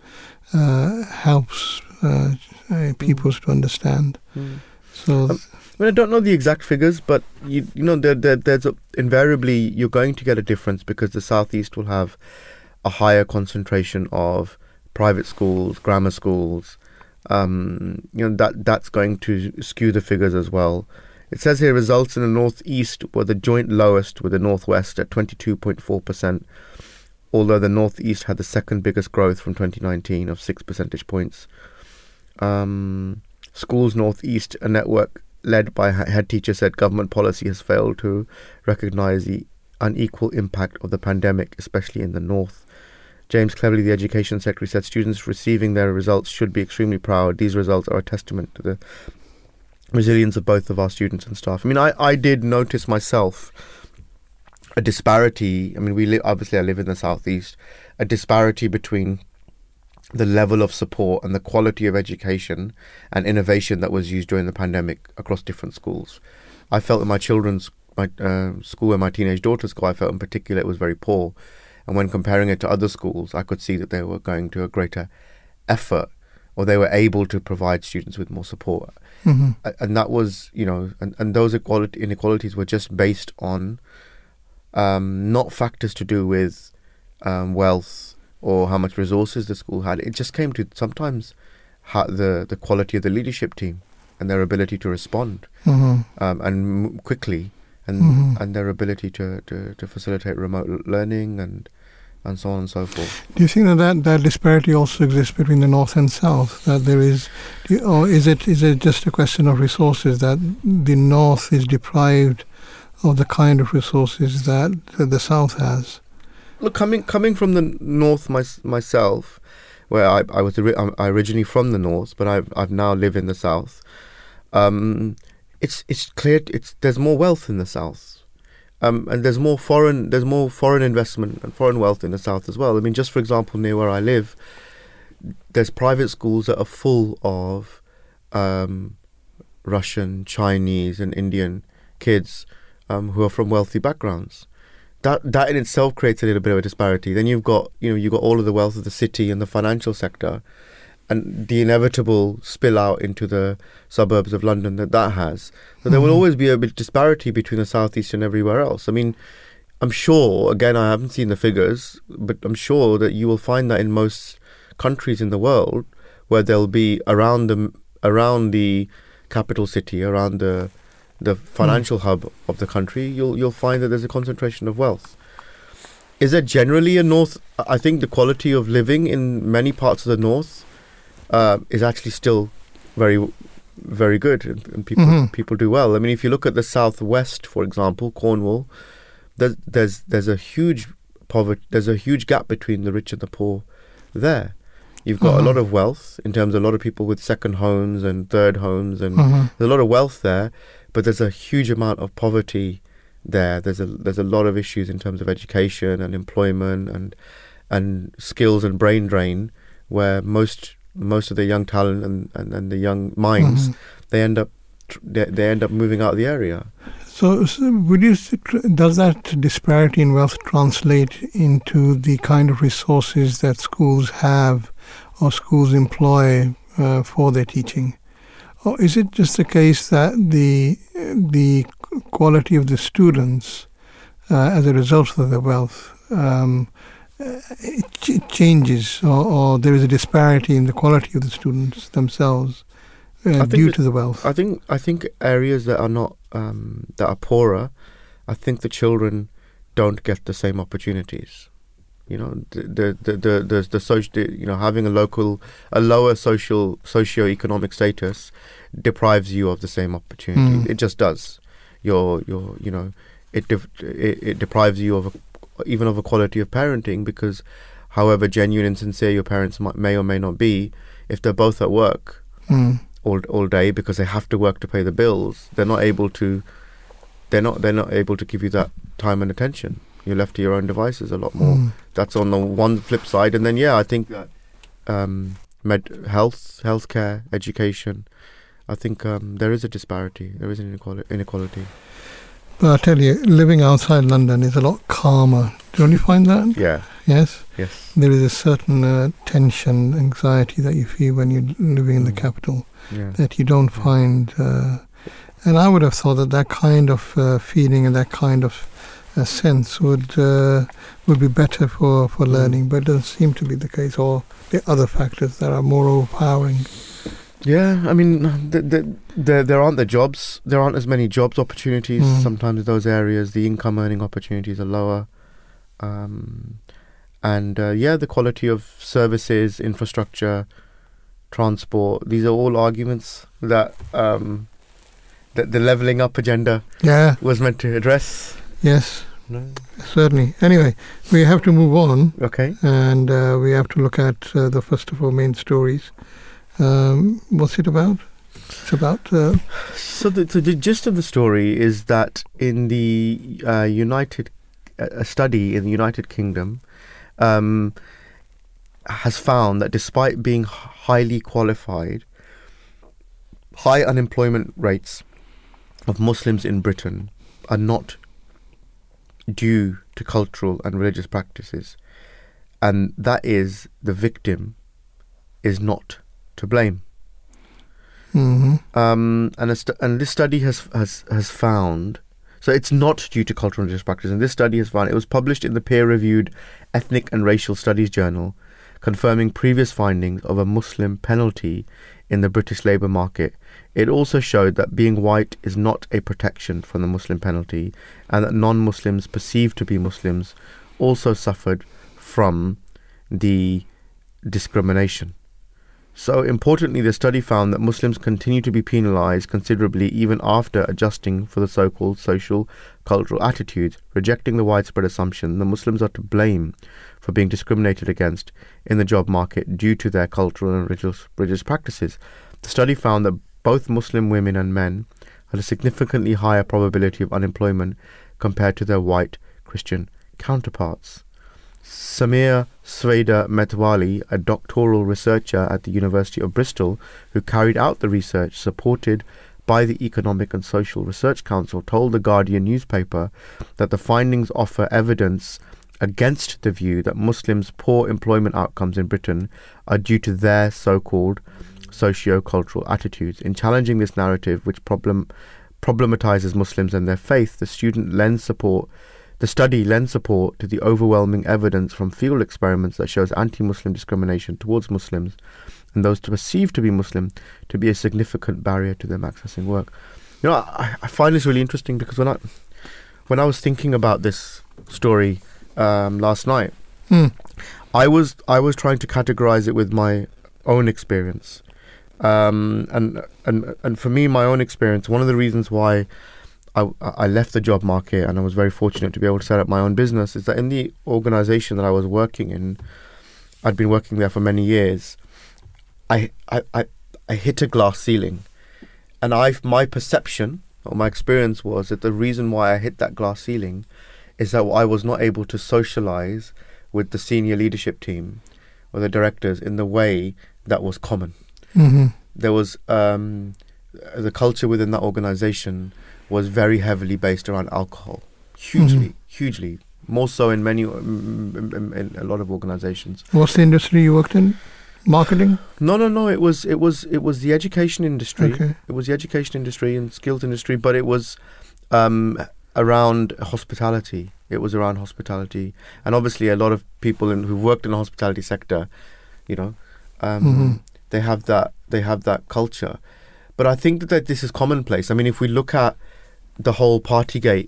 uh, helps Uh, uh, peoples to understand. Mm. So, um, I mean, I don't know the exact figures, but you, you know, there, there, there's a, invariably you're going to get a difference, because the Southeast will have a higher concentration of private schools, grammar schools. Um, you know, that that's going to skew the figures as well. It says here results in the northeast were the joint lowest with the northwest at twenty-two point four percent, although the northeast had the second biggest growth from twenty nineteen of six percentage points. Um, Schools Northeast, a network led by head teacher, said government policy has failed to recognise the unequal impact of the pandemic, especially in the north. James Cleverly, the Education Secretary, said students receiving their results should be extremely proud. These results are a testament to the resilience of both of our students and staff. I mean, I, I did notice myself a disparity. I mean, we li- obviously I live in the southeast. A disparity between the level of support and the quality of education and innovation that was used during the pandemic across different schools. I felt in my children's my uh, school and my teenage daughter's school, I felt in particular it was very poor. And when comparing it to other schools, I could see that they were going to a greater effort, or they were able to provide students with more support. Mm-hmm. And that was, you know, and, and those equality, inequalities were just based on um, not factors to do with um, wealth or how much resources the school had. It just came to sometimes how the, the quality of the leadership team and their ability to respond mm-hmm. um, and quickly and mm-hmm. and their ability to, to, to facilitate remote learning and and so on and so forth. Do you think that, that that disparity also exists between the north and south? That there is, do you, or is it is it just a question of resources that the north is deprived of the kind of resources that, that the south has? Look, coming coming from the north my, myself, where I I was I'm originally from the north, but I've I've now live in the south. Um, it's it's clear it's there's more wealth in the south. Um, and there's more foreign there's more foreign investment and foreign wealth in the south as well. I mean, just for example, near where I live, there's private schools that are full of um, Russian, Chinese, and Indian kids um, who are from wealthy backgrounds. That that in itself creates a little bit of a disparity. Then you've got you know you've got all of the wealth of the city and the financial sector, and the inevitable spill out into the suburbs of London that that has. So there will always be a bit disparity between the southeast and everywhere else. I mean, I'm sure, again, I haven't seen the figures, but I'm sure that you will find that in most countries in the world where there'll be around the, around the capital city, around the the financial mm. hub of the country, you'll you'll find that there's a concentration of wealth. Is there generally a north? I think the quality of living in many parts of the north Uh, is actually still very, very good, and, and people mm-hmm. people do well. I mean, if you look at the southwest, for example, Cornwall, there's there's, there's a huge poverty. There's a huge gap between the rich and the poor. There, you've got mm-hmm. a lot of wealth in terms of a lot of people with second homes and third homes, and mm-hmm. there's a lot of wealth there. But there's a huge amount of poverty there. There's a there's a lot of issues in terms of education and employment and and skills and brain drain, where most most of the young talent and, and, and the young minds, mm-hmm. they end up they, they end up moving out of the area. So, so would you does that disparity in wealth translate into the kind of resources that schools have or schools employ uh, for their teaching? Or is it just the case that the the quality of the students uh, as a result of the wealth um Uh, it, ch- it changes, or, or there is a disparity in the quality of the students themselves uh, due that, to the wealth? I think I think areas that are not um, that are poorer, I think the children don't get the same opportunities. You know, the the the the, the, the social you know having a local a lower social socio-economic status deprives you of the same opportunity. Mm. It just does. Your your you know it de- it, it deprives you of a even of a quality of parenting, because however genuine and sincere your parents might, may or may not be, if they're both at work mm. all all day because they have to work to pay the bills, they're not able to they're not they're not able to give you that time and attention. You're left to your own devices a lot more. Mm. That's on the one flip side. And then yeah, I think that um, med health, healthcare, education, I think um, there is a disparity. There is an inequality. inequality. But I tell you, living outside London is a lot calmer. Don't you find that? Yeah. Yes? Yes. There is a certain uh, tension, anxiety that you feel when you're living in the capital yeah. that you don't yeah. find. Uh, and I would have thought that that kind of uh, feeling and that kind of uh, sense would uh, would be better for, for mm. learning, but it doesn't seem to be the case, or the other factors that are more overpowering Yeah, I mean, the, the, the, there aren't the jobs. There aren't as many jobs opportunities. Mm. Sometimes in those areas, the income earning opportunities are lower. Um, and uh, yeah, the quality of services, infrastructure, transport, these are all arguments that um, that the levelling up agenda yeah. was meant to address. Yes, no. Certainly. Anyway, we have to move on. Okay. And uh, we have to look at uh, the first of our main stories. Um, what's it about? It's about... Uh, so, the, so the gist of the story is that in the uh, United... a study in the United Kingdom um, has found that despite being highly qualified, high unemployment rates of Muslims in Britain are not due to cultural and religious practices. And that is, the victim is not to blame. Mm-hmm. um, and a st- and this study has has has found, so it's not due to cultural and religious practice. And this study has found, it was published in the peer-reviewed Ethnic and Racial Studies Journal, confirming previous findings of a Muslim penalty in the British labour market. It also showed that being white is not a protection from the Muslim penalty, and that non-Muslims perceived to be Muslims also suffered from the discrimination. So importantly, the study found that Muslims continue to be penalised considerably even after adjusting for the so-called social cultural attitudes, rejecting the widespread assumption that Muslims are to blame for being discriminated against in the job market due to their cultural and religious, religious practices. The study found that both Muslim women and men had a significantly higher probability of unemployment compared to their white Christian counterparts. Samir Sveda Metwali, a doctoral researcher at the University of Bristol who carried out the research supported by the Economic and Social Research Council, told the Guardian newspaper that the findings offer evidence against the view that Muslims' poor employment outcomes in Britain are due to their so-called socio-cultural attitudes. In challenging this narrative, which problem problematizes Muslims and their faith, the student lends support The study lends support to the overwhelming evidence from field experiments that shows anti-Muslim discrimination towards Muslims and those perceived to be Muslim to be a significant barrier to them accessing work. You know, I, I find this really interesting because when I when I was thinking about this story um, last night, mm. I was I was trying to categorize it with my own experience, um, and and and for me, my own experience. One of the reasons why I, I left the job market and I was very fortunate to be able to set up my own business is that in the organisation that I was working in, I'd been working there for many years, I I, I, I hit a glass ceiling. And I my perception or my experience was that the reason why I hit that glass ceiling is that I was not able to socialise with the senior leadership team or the directors in the way that was common. Mm-hmm. There was um, the culture within that organisation was very heavily based around alcohol, hugely, mm-hmm. hugely, more so in many, in a lot of organisations. What's the industry you worked in? Marketing? No, no, no. It was, it was, it was the education industry. Okay. It was the education industry and skills industry, but it was um, around hospitality. It was around hospitality, and obviously a lot of people in, who've worked in the hospitality sector, you know, um, mm-hmm. they have that, they have that culture. But I think that this is commonplace. I mean, if we look at the whole Partygate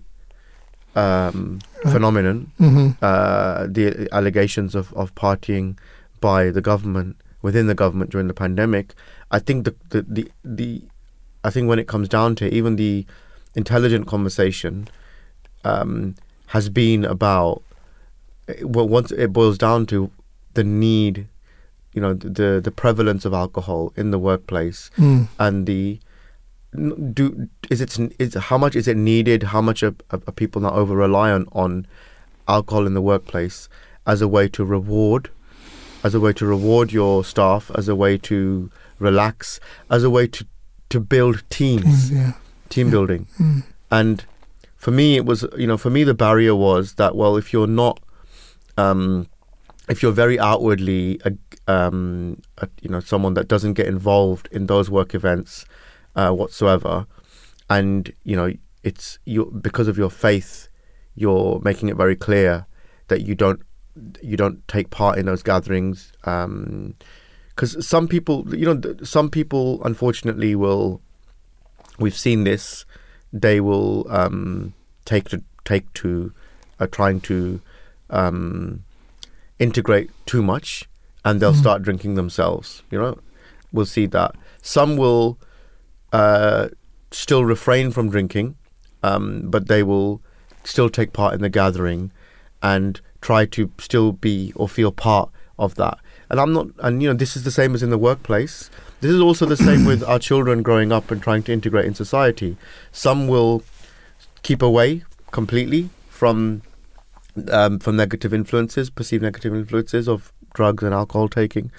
um, right. phenomenon, mm-hmm. uh, the allegations of, of partying by the government within the government during the pandemic, I think the, the the the I think when it comes down to it, even the intelligent conversation um, has been about well, once it boils down to the need, you know, the the prevalence of alcohol in the workplace mm. and the. Do is it is how much is it needed? How much are, are people now over reliant on alcohol in the workplace as a way to reward, as a way to reward your staff, as a way to relax, as a way to to build teams, yeah. team yeah. building. Mm. And for me, it was you know for me the barrier was that well if you're not, um, if you're very outwardly um, you know someone that doesn't get involved in those work events. Uh, whatsoever, and you know it's you because of your faith, you're making it very clear that you don't you don't take part in those gatherings um, because some people, you know, some people, unfortunately, will, we've seen this, they will um, take to, take to uh, trying to um, integrate too much, and they'll mm. start drinking themselves, you know. We'll see that. Some will uh, still refrain from drinking, um, but they will still take part in the gathering and try to still be or feel part of that. And I'm not, and you know, this is the same as in the workplace. This is also the same with our children growing up and trying to integrate in society. Some will keep away completely from um, from negative influences, perceived negative influences of drugs and alcohol taking.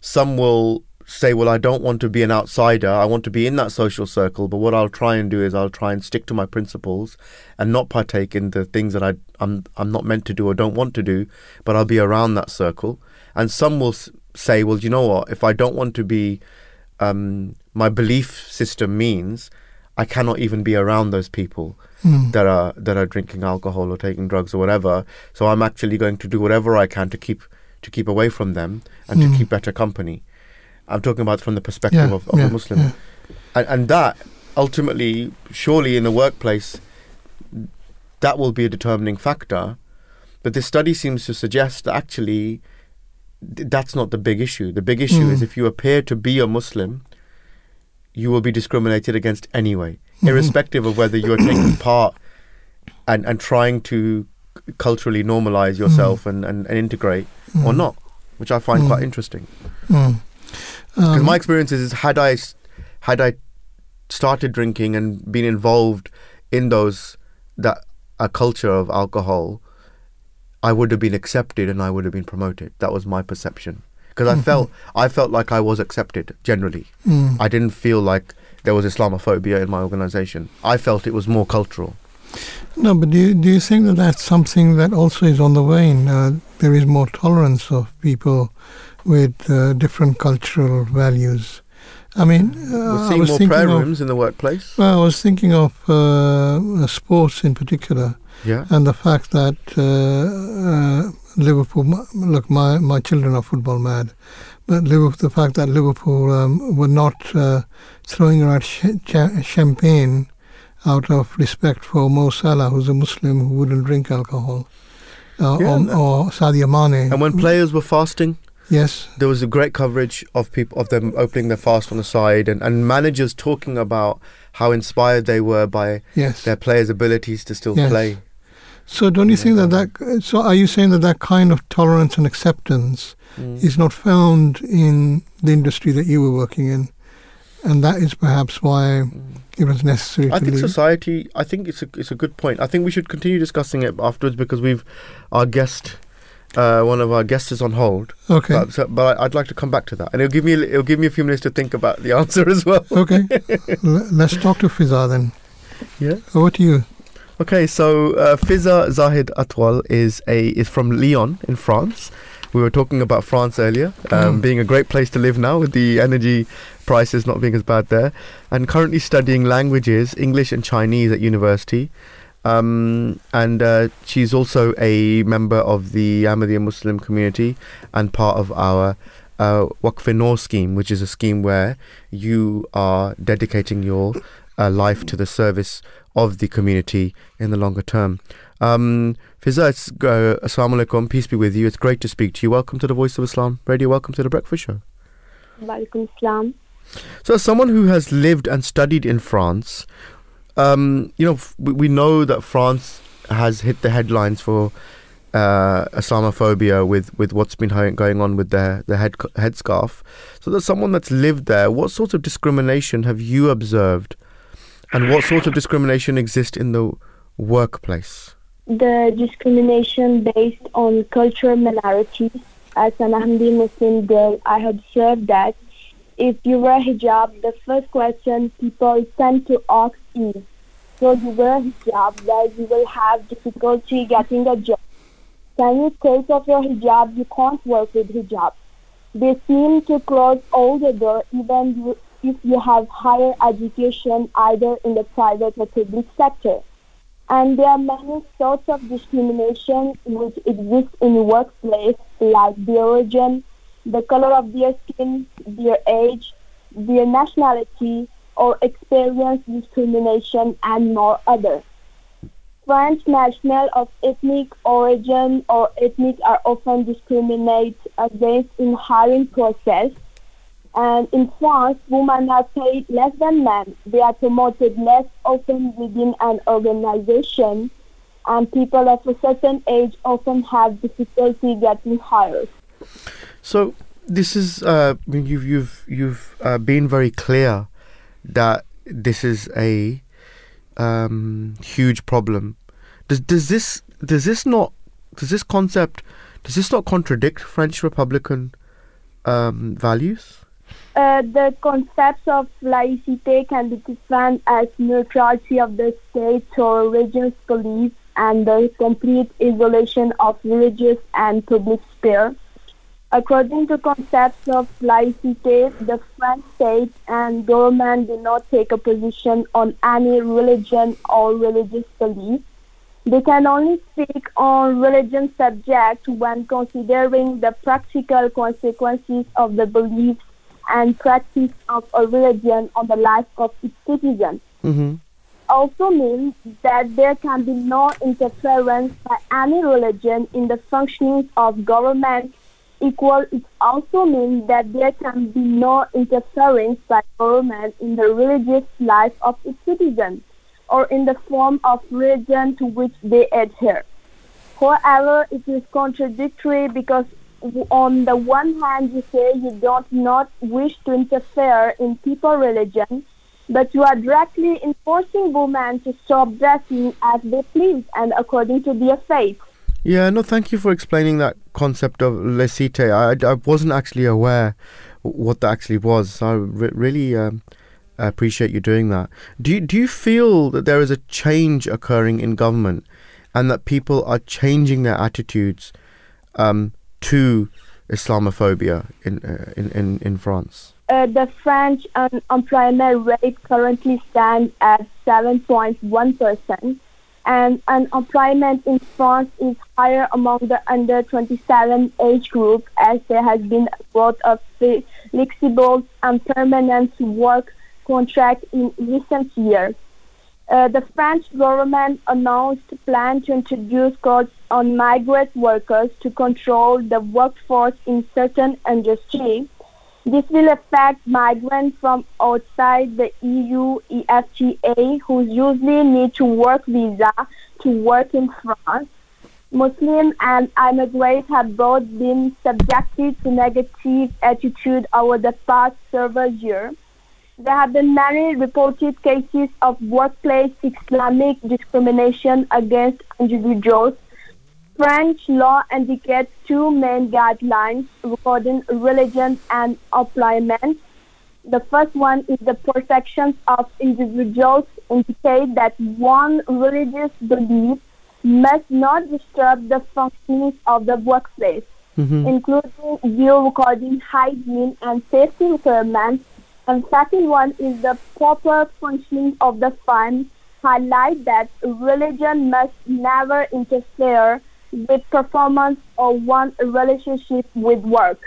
Some will say, well, I don't want to be an outsider. I want to be in that social circle. But what I'll try and do is I'll try and stick to my principles and not partake in the things that I, I'm, I'm not meant to do or don't want to do, but I'll be around that circle. And some will say, well, you know what, if I don't want to be, um, my belief system means I cannot even be around those people mm. that are that are drinking alcohol or taking drugs or whatever. So I'm actually going to do whatever I can to keep to keep away from them and mm. to keep better company. I'm talking about from the perspective yeah, of, of yeah, a Muslim. Yeah. And, and that ultimately, surely in the workplace, that will be a determining factor. But this study seems to suggest that actually th- that's not the big issue. The big issue mm. is if you appear to be a Muslim, you will be discriminated against anyway, mm-hmm. irrespective of whether you're taking part and, and trying to culturally normalize yourself mm. and, and, and integrate mm. or not, which I find mm. quite interesting. Mm. Because um, my experience is, had I had I started drinking and been involved in those that a culture of alcohol, I would have been accepted and I would have been promoted. That was my perception, because mm-hmm. I felt I felt like I was accepted generally. Mm. I didn't feel like there was Islamophobia in my organisation. I felt it was more cultural. No, but do you, do you think that that's something that also is on the wane? Uh, there is more tolerance of people with uh, different cultural values. I mean, uh, we're seeing I was more thinking prayer of, rooms in the workplace. Well, I was thinking of uh, sports in particular, yeah, and the fact that uh, uh, Liverpool. Look, my, my children are football mad, but Liverpool, the fact that Liverpool um, were not uh, throwing around sh- ch- champagne out of respect for Mo Salah, who's a Muslim who wouldn't drink alcohol, uh, yeah, or, or Sadio Mane. And when players were fasting. Yes, there was a great coverage of people of them opening their fast on the side, and, and managers talking about how inspired they were by yes. their players' abilities to still yes. play. So, don't you think that that? So, are you saying that that kind of tolerance and acceptance mm. is not found in the industry that you were working in, and that is perhaps why mm. it was necessary? I to think leave? society. I think it's a it's a good point. I think we should continue discussing it afterwards, because we've our guest. Uh, one of our guests is on hold. Okay, but, so, but I'd like to come back to that, and it'll give me it'll give me a few minutes to think about the answer as well. Okay, L- let's talk to Fiza then. Yeah, over to you. Okay, so uh, Fiza Zahid Atwal is a is from Lyon in France. We were talking about France earlier, um, mm. being a great place to live now with the energy prices not being as bad there, and currently studying languages, English and Chinese at university. Um, and uh, she's also a member of the Ahmadiyya Muslim community and part of our uh, Waqf-e Noor scheme, which is a scheme where you are dedicating your uh, life to the service of the community in the longer term. Um, Fiza, it's, uh, Assalamu alaikum, peace be with you. It's great to speak to you. Welcome to the Voice of Islam Radio. Welcome to the Breakfast Show. Wa alaikum salam. So, as someone who has lived and studied in France, Um, you know, f- we know that France has hit the headlines for uh, Islamophobia with, with what's been going on with their, their head, headscarf. So that someone that's lived there, what sort of discrimination have you observed, and what sort of discrimination exists in the workplace? The discrimination based on cultural minority. As an Ahmadi Muslim girl, I observed that if you wear hijab, the first question people tend to ask is, so you wear hijab, then you will have difficulty getting a job. Can you take off your hijab? You can't work with hijab. They seem to close all the door, even if you have higher education, either in the private or public sector. And there are many sorts of discrimination which exist in the workplace, like the origin, the color of their skin, their age, their nationality, or experience discrimination, and more others. French nationals of ethnic origin or ethnic are often discriminated against in hiring process. And in France, women are paid less than men. They are promoted less often within an organization, and people of a certain age often have difficulty getting hired. So this is uh, you've you've you've uh, been very clear that this is a um, huge problem. Does does this does this not does this concept does this not contradict French Republican um, values? Uh, the concepts of laïcité can be defined as neutrality of the state or religious beliefs and the complete isolation of religious and public sphere. According to concepts of laïcité, the French state and government do not take a position on any religion or religious belief. They can only speak on religion subject when considering the practical consequences of the beliefs and practice of a religion on the life of its citizens. Mm-hmm. Also means that there can be no interference by any religion in the functioning of government. Equal, it also means that there can be no interference by government in the religious life of its citizens or in the form of religion to which they adhere. However, it is contradictory because on the one hand, you say you don't not wish to interfere in people's religion, but you are directly enforcing women to stop dressing as they please and according to their faith. Yeah, no, thank you for explaining that concept of laïcité. I, I wasn't actually aware what that actually was. So I re- really um, appreciate you doing that. Do you, do you feel that there is a change occurring in government and that people are changing their attitudes um to Islamophobia in uh, in, in in France? Uh, the French unemployment rate currently stands at seven point one percent, and unemployment in France is higher among the under twenty-seven age group, as there has been a growth of flexible and permanent work contract in recent years. Uh, the French government announced a plan to introduce codes on migrant workers to control the workforce in certain industries. This will affect migrants from outside the E U, E F T A, who usually need to work visa to work in France. Muslims and immigrants have both been subjected to negative attitude over the past several years. There have been many reported cases of workplace Islamic discrimination against individuals. French law indicates two main guidelines regarding religion and employment. The first one is the protections of individuals indicate that one religious belief must not disturb the functioning of the workplace, mm-hmm. including view regarding hygiene and safety requirements. And second one is the proper functioning of the fund, highlight that religion must never interfere with performance or one relationship with work.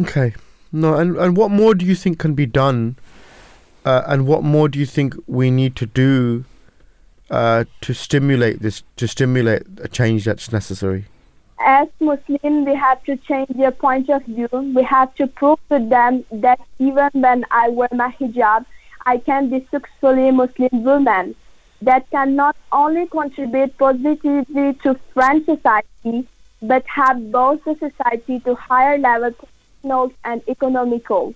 Okay. No, and, and what more do you think can be done? Uh, and what more do you think we need to do uh, to stimulate this, to stimulate a change that's necessary? As Muslims, we have to change their point of view. We have to prove to them that even when I wear my hijab, I can be successfully Muslim woman. That can not only contribute positively to French society, but help both the society to higher level professionals and economical.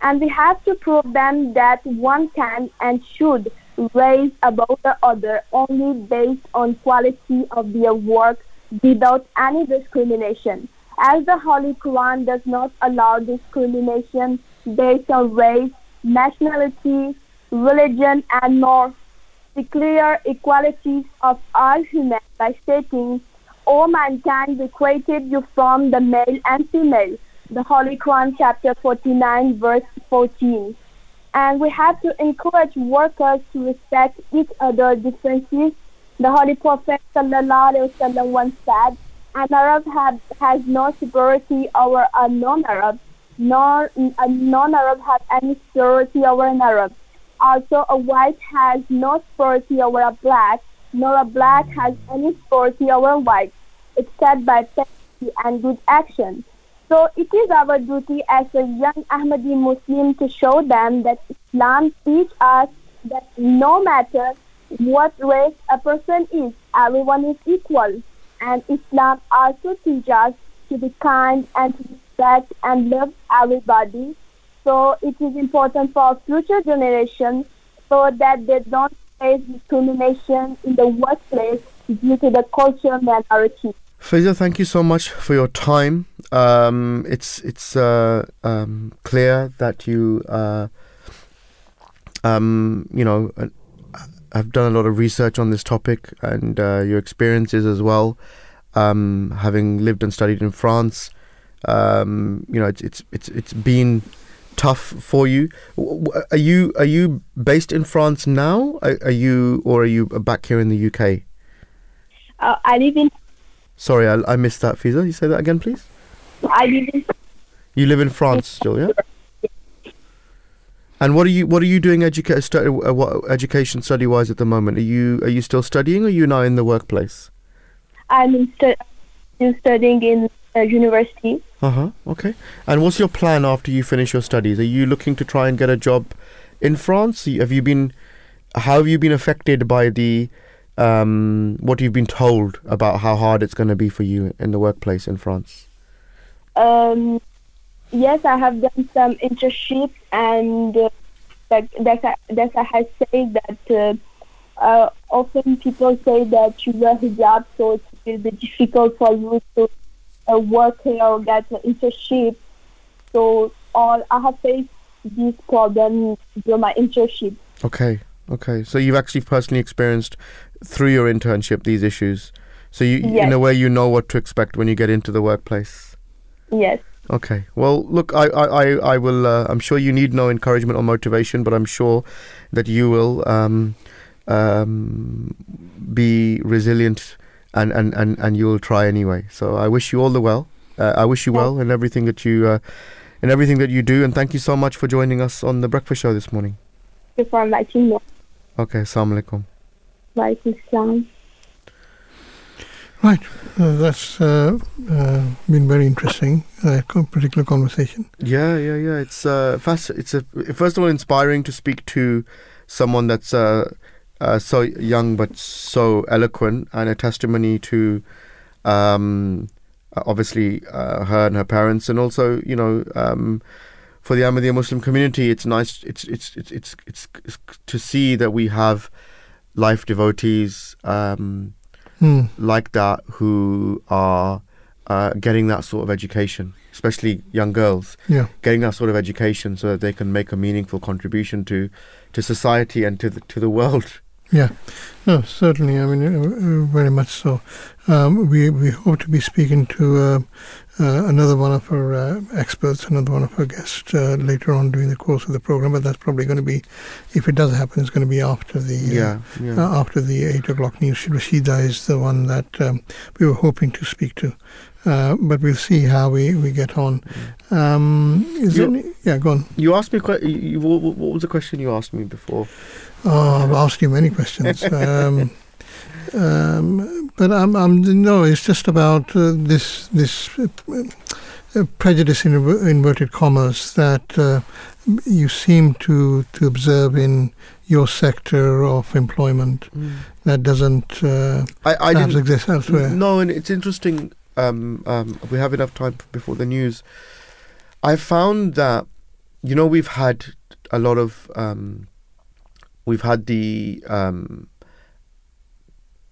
And we have to prove them that one can and should raise above the other only based on quality of their work, without any discrimination. As the Holy Quran does not allow discrimination based on race, nationality, religion, and more, declare equalities of all humans by stating, "All mankind we created you from the male and female," the Holy Quran chapter forty-nine, verse fourteen. And we have to encourage workers to respect each other's differences. The Holy Prophet ﷺ once said, an Arab have, has no superiority over a non-Arab, nor a non-Arab has any superiority over an Arab. Also, a white has no superiority over a black, nor a black has any superiority over a white, except by charity and good action. So it is our duty as a young Ahmadi Muslim to show them that Islam teaches us that no matter what race a person is, everyone is equal. And Islam also teaches us to be kind and to respect and love everybody. So it is important for our future generations so that they don't face discrimination in the workplace due to the cultural minority. Fiza, thank you so much for your time. Um, it's it's uh, um, clear that you uh, um, you know have done a lot of research on this topic and uh, your experiences as well. Um, having lived and studied in France, um, you know it's it's it's it's been tough for you. Are you are you based in France now? Are, are you or are you back here in the U K? Uh, I live in. Sorry, I, I missed that, Fiza. You say that again, please? I live in... You live in France still, yeah? yeah? And what are you What are you doing educa- stu- uh, what, education study-wise at the moment? Are you Are you still studying or are you now in the workplace? I'm stu- still studying in uh, university. Uh-huh, okay. And what's your plan after you finish your studies? Are you looking to try and get a job in France? Have you been... How have you been affected by the... Um, what you've been told about how hard it's going to be for you in the workplace in France? Um, yes, I have done some internships, and uh, that, that, that I have said that uh, uh, often people say that you wear hijab, so it will be difficult for you to uh, work here or get an internship. So all I have faced this problem during my internship. Okay. Okay, so you've actually personally experienced through your internship these issues. So you, yes. in a way, you know what to expect when you get into the workplace. Yes. Okay. Well, look, I, I, I will. Uh, I'm sure you need no encouragement or motivation, but I'm sure that you will um, um, be resilient and, and, and, and you will try anyway. So I wish you all the well. Uh, I wish you well in everything that you uh, in everything that you do. And thank you so much for joining us on the Breakfast Show this morning. Thank you for inviting me. Okay, assalamu alaikum. Walaikum assalam. Right, uh, that's uh, uh, been very interesting. That uh, particular conversation. Yeah, yeah, yeah. It's uh, fast. It's a, first of all inspiring to speak to someone that's uh, uh, so young but so eloquent, and a testimony to um, obviously uh, her and her parents, and also you know. Um, For the Ahmadiyya Muslim community, it's nice. It's it's it's it's it's, it's to see that we have life devotees um, hmm. like that who are uh, getting that sort of education, especially young girls, yeah. getting that sort of education so that they can make a meaningful contribution to, to society and to the, to the world. Yeah, no, certainly. I mean, very much so. Um, we we hope to be speaking to uh, uh, another one of our uh, experts, another one of our guests uh, later on during the course of the program. But that's probably going to be, if it does happen, it's going to be after the uh, yeah, yeah. Uh, after the eight o'clock news. Rashida is the one that um, we were hoping to speak to. Uh, but we'll see how we, we get on. Um, is you, any, yeah, go on. You asked me. Quite, you, what, what was the question you asked me before? Oh, I've asked you many questions. um, um, but I'm, I'm no. It's just about uh, this this uh, uh, prejudice in inverted commas that uh, you seem to to observe in your sector of employment mm. that doesn't uh, I, I perhaps exist elsewhere. No, and it's interesting. Um, um, we have enough time before the news. I found that, you know, we've had a lot of, um, we've had the um,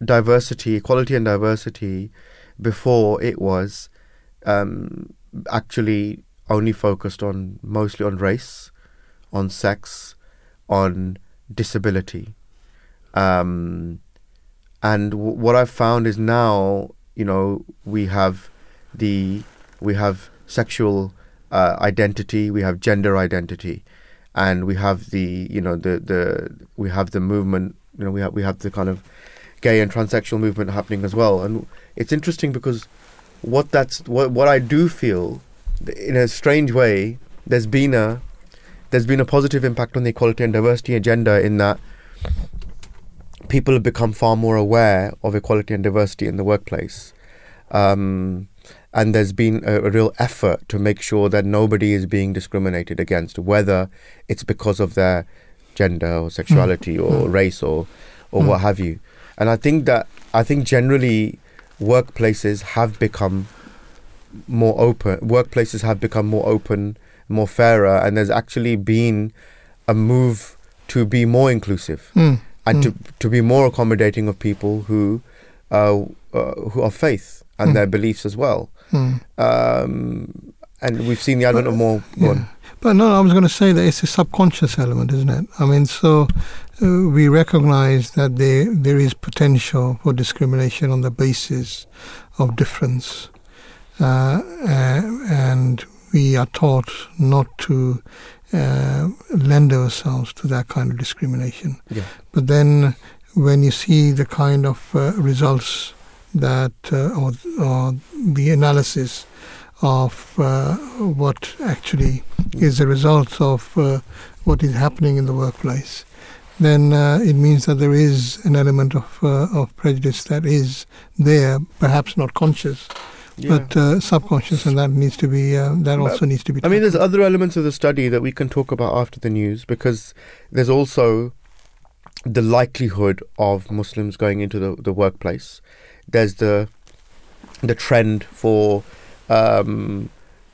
diversity, equality and diversity before it was um, actually only focused on, mostly on race, on sex, on disability. Um, and w- what I've found is now, you know, we have the we have sexual uh, identity, we have gender identity, and we have the you know the, the we have the movement. You know, we have we have the kind of gay and transsexual movement happening as well. And it's interesting because what that's what what I do feel, in a strange way, there's been a there's been a positive impact on the equality and diversity agenda, in that people have become far more aware of equality and diversity in the workplace. Um, and there's been a, a real effort to make sure that nobody is being discriminated against, whether it's because of their gender or sexuality mm. or mm. race or, or mm. what have you. And I think that, I think generally workplaces have become more open, workplaces have become more open, more fairer, and there's actually been a move to be more inclusive mm. and mm. to to be more accommodating of people who uh, uh, who are faith and mm. their beliefs as well. Mm. Um, and we've seen the advent but, of more... Yeah. One. But no, I was going to say that it's a subconscious element, isn't it? I mean, so uh, we recognise that there there is potential for discrimination on the basis of difference. Uh, and we are taught not to uh, lend ourselves to that kind of discrimination. Yeah. But then when you see the kind of uh, results that uh, or, or the analysis of uh, what actually is a result of uh, what is happening in the workplace, then uh, it means that there is an element of uh, of prejudice that is there, perhaps not conscious, yeah. but uh, subconscious, and that needs to be uh, that also needs to be. I mean, there's other elements of the study that we can talk about after the news, because there's also the likelihood of Muslims going into the, the workplace. There's the the trend for um,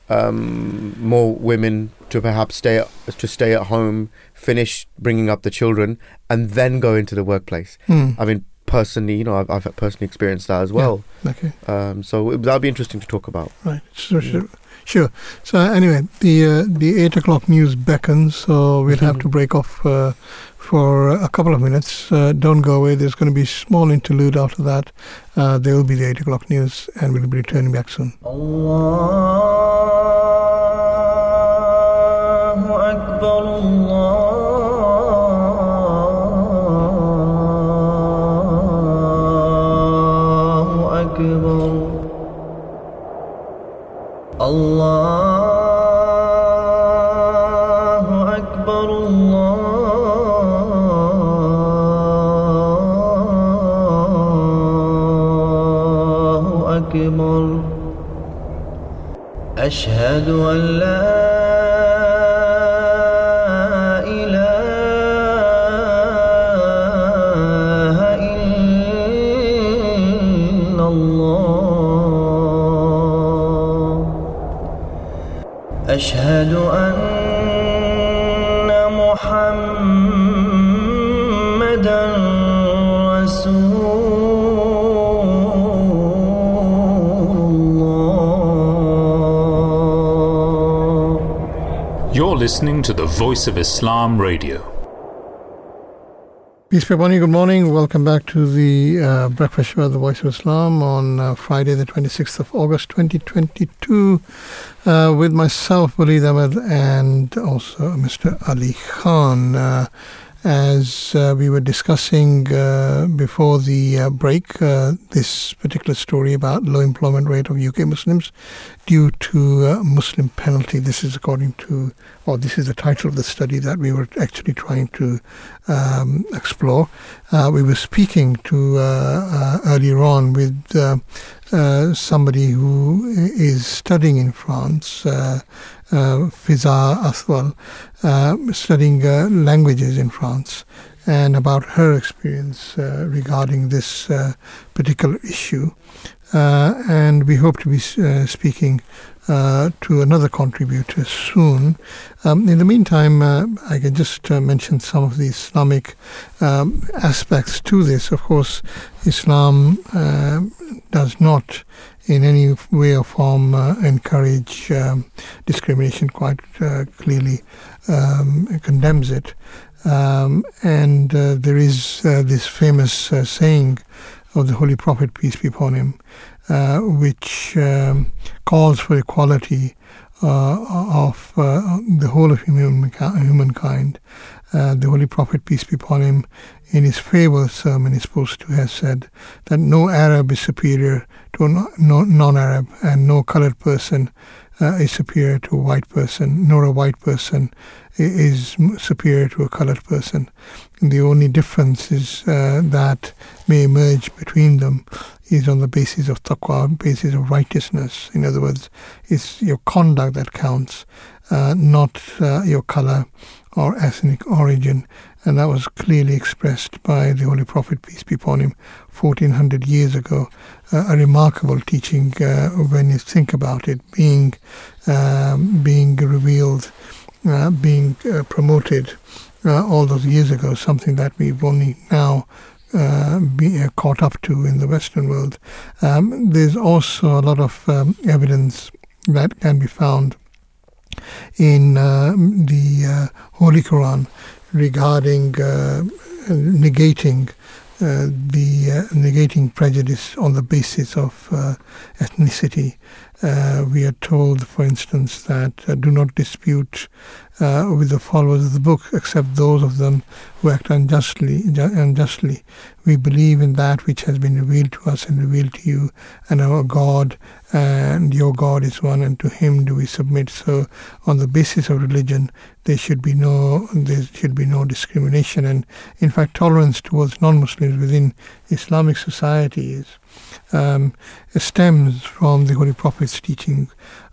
um, more women to perhaps stay to stay at home, finish bringing up the children, and then go into the workplace. Mm. I mean, personally, you know, I've, I've personally experienced that as well. Yeah. Okay. Um, so that'll be interesting to talk about. Right. Sure. Yeah. Sure. sure. So anyway, the uh, the eight o'clock news beckons, so we'll have to break off Uh, for a couple of minutes. Uh, don't go away. There's going to be a small interlude after that. Uh, there will be the eight o'clock news, and we'll be returning back soon. Allahu Akbar, Allahu Akbar, Allah. أشهد أن لا إله إلا الله أشهد أن محمدا رسول You're listening to the Voice of Islam Radio. Peace be upon you. Good morning. Welcome back to the uh, Breakfast Show at the Voice of Islam on uh, Friday, the twenty-sixth of August, twenty twenty-two, uh, with myself, Walid Ahmed, and also Mister Ali Khan. Uh, as uh, we were discussing uh, before the uh, break, uh, this particular story about low employment rate of U K Muslims due to uh, Muslim penalty. This is according to, or this is the title of the study that we were actually trying to um, explore. Uh, we were speaking to uh, uh, earlier on with uh, uh, somebody who is studying in France, uh, uh, Fiza Atwal, uh, studying uh, languages in France, and about her experience uh, regarding this uh, particular issue. Uh, and we hope to be uh, speaking uh, to another contributor soon. Um, in the meantime, uh, I can just uh, mention some of the Islamic um, aspects to this. Of course, Islam uh, does not in any way or form uh, encourage um, discrimination, quite uh, clearly um, condemns it. Um, and uh, there is uh, this famous uh, saying of the Holy Prophet, peace be upon him, uh, which um, calls for equality uh, of uh, the whole of human, humankind. Uh, the Holy Prophet, peace be upon him, in his favourite sermon is supposed to have said that no Arab is superior to a non-Arab, and no coloured person uh, is superior to a white person, nor a white person is superior to a coloured person. And the only difference is, uh, that may emerge between them is on the basis of taqwa, basis of righteousness. In other words, it's your conduct that counts, uh, not uh, your colour or ethnic origin, and that was clearly expressed by the Holy Prophet, peace be upon him, fourteen hundred years ago. Uh, a remarkable teaching uh, when you think about it, being um, being revealed, uh, being uh, promoted uh, all those years ago, something that we've only now uh, be, uh, caught up to in the Western world. Um, there's also a lot of um, evidence that can be found in uh, the uh, Holy Quran regarding uh, negating uh, the uh, negating prejudice on the basis of uh, ethnicity. Uh, we are told, for instance, that uh, do not dispute uh, with the followers of the book, except those of them who act unjustly. Unjustly, we believe in that which has been revealed to us and revealed to you, and our God and your God is one, and to Him do we submit. So, on the basis of religion, there should be no there should be no discrimination, and in fact, tolerance towards non-Muslims within Islamic societies Um, stems from the Holy Prophet's teaching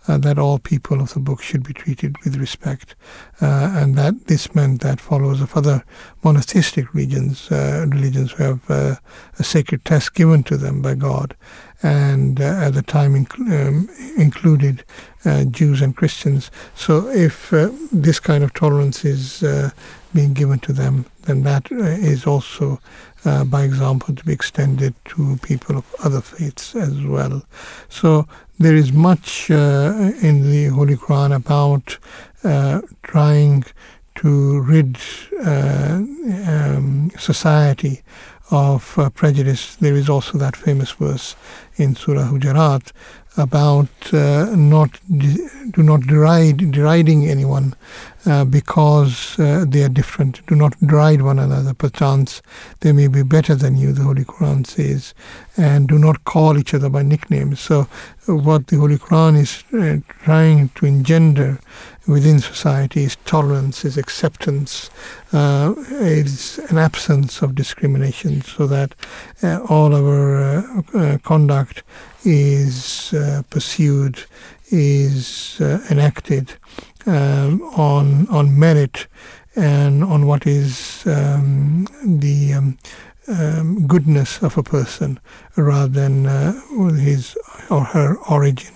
uh, that all people of the book should be treated with respect, uh, and that this meant that followers of other monotheistic religions, uh, religions who have uh, a sacred test given to them by God, and uh, at the time inc- um, included uh, Jews and Christians. So if uh, this kind of tolerance is uh, being given to them, then that uh, is also Uh, by example, to be extended to people of other faiths as well. So there is much uh, in the Holy Quran about uh, trying to rid uh, um, society of uh, prejudice. There is also that famous verse in Surah Hujarat about uh, not de- do not deride deriding anyone uh, because uh, they are different. Do not deride one another, perchance they may be better than you, the Holy Quran says, and do not call each other by nicknames. So uh, what the Holy Quran is uh, trying to engender within society is tolerance, is acceptance, uh, is an absence of discrimination, so that uh, all our uh, uh, conduct is uh, pursued, is uh, enacted um, on on merit and on what is um, the um, um, goodness of a person rather than uh, his or her origin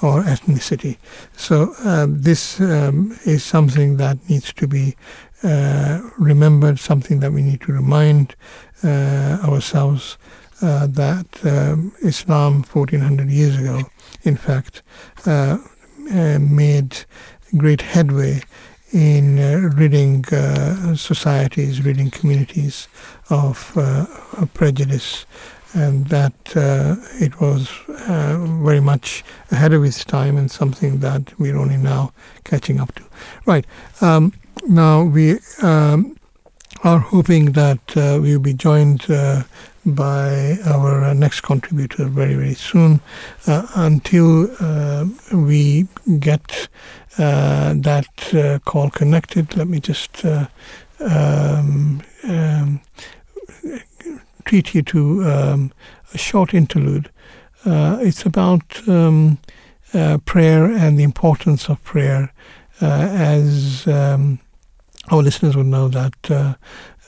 or ethnicity. So uh, this um, is something that needs to be uh, remembered, something that we need to remind uh, ourselves uh, that um, Islam fourteen hundred years ago, in fact, uh, uh, made great headway in uh, ridding uh, societies, ridding communities of uh, prejudice, and that uh, it was uh, very much ahead of its time and something that we're only now catching up to. Right. Um, now we um, are hoping that uh, we'll be joined uh, by our uh, next contributor very, very soon. Uh, until uh, we get uh, that uh, call connected, let me just uh, um, um, treat you to um, a short interlude. Uh, it's about um, uh, prayer and the importance of prayer. Uh, as um, our listeners would know that uh,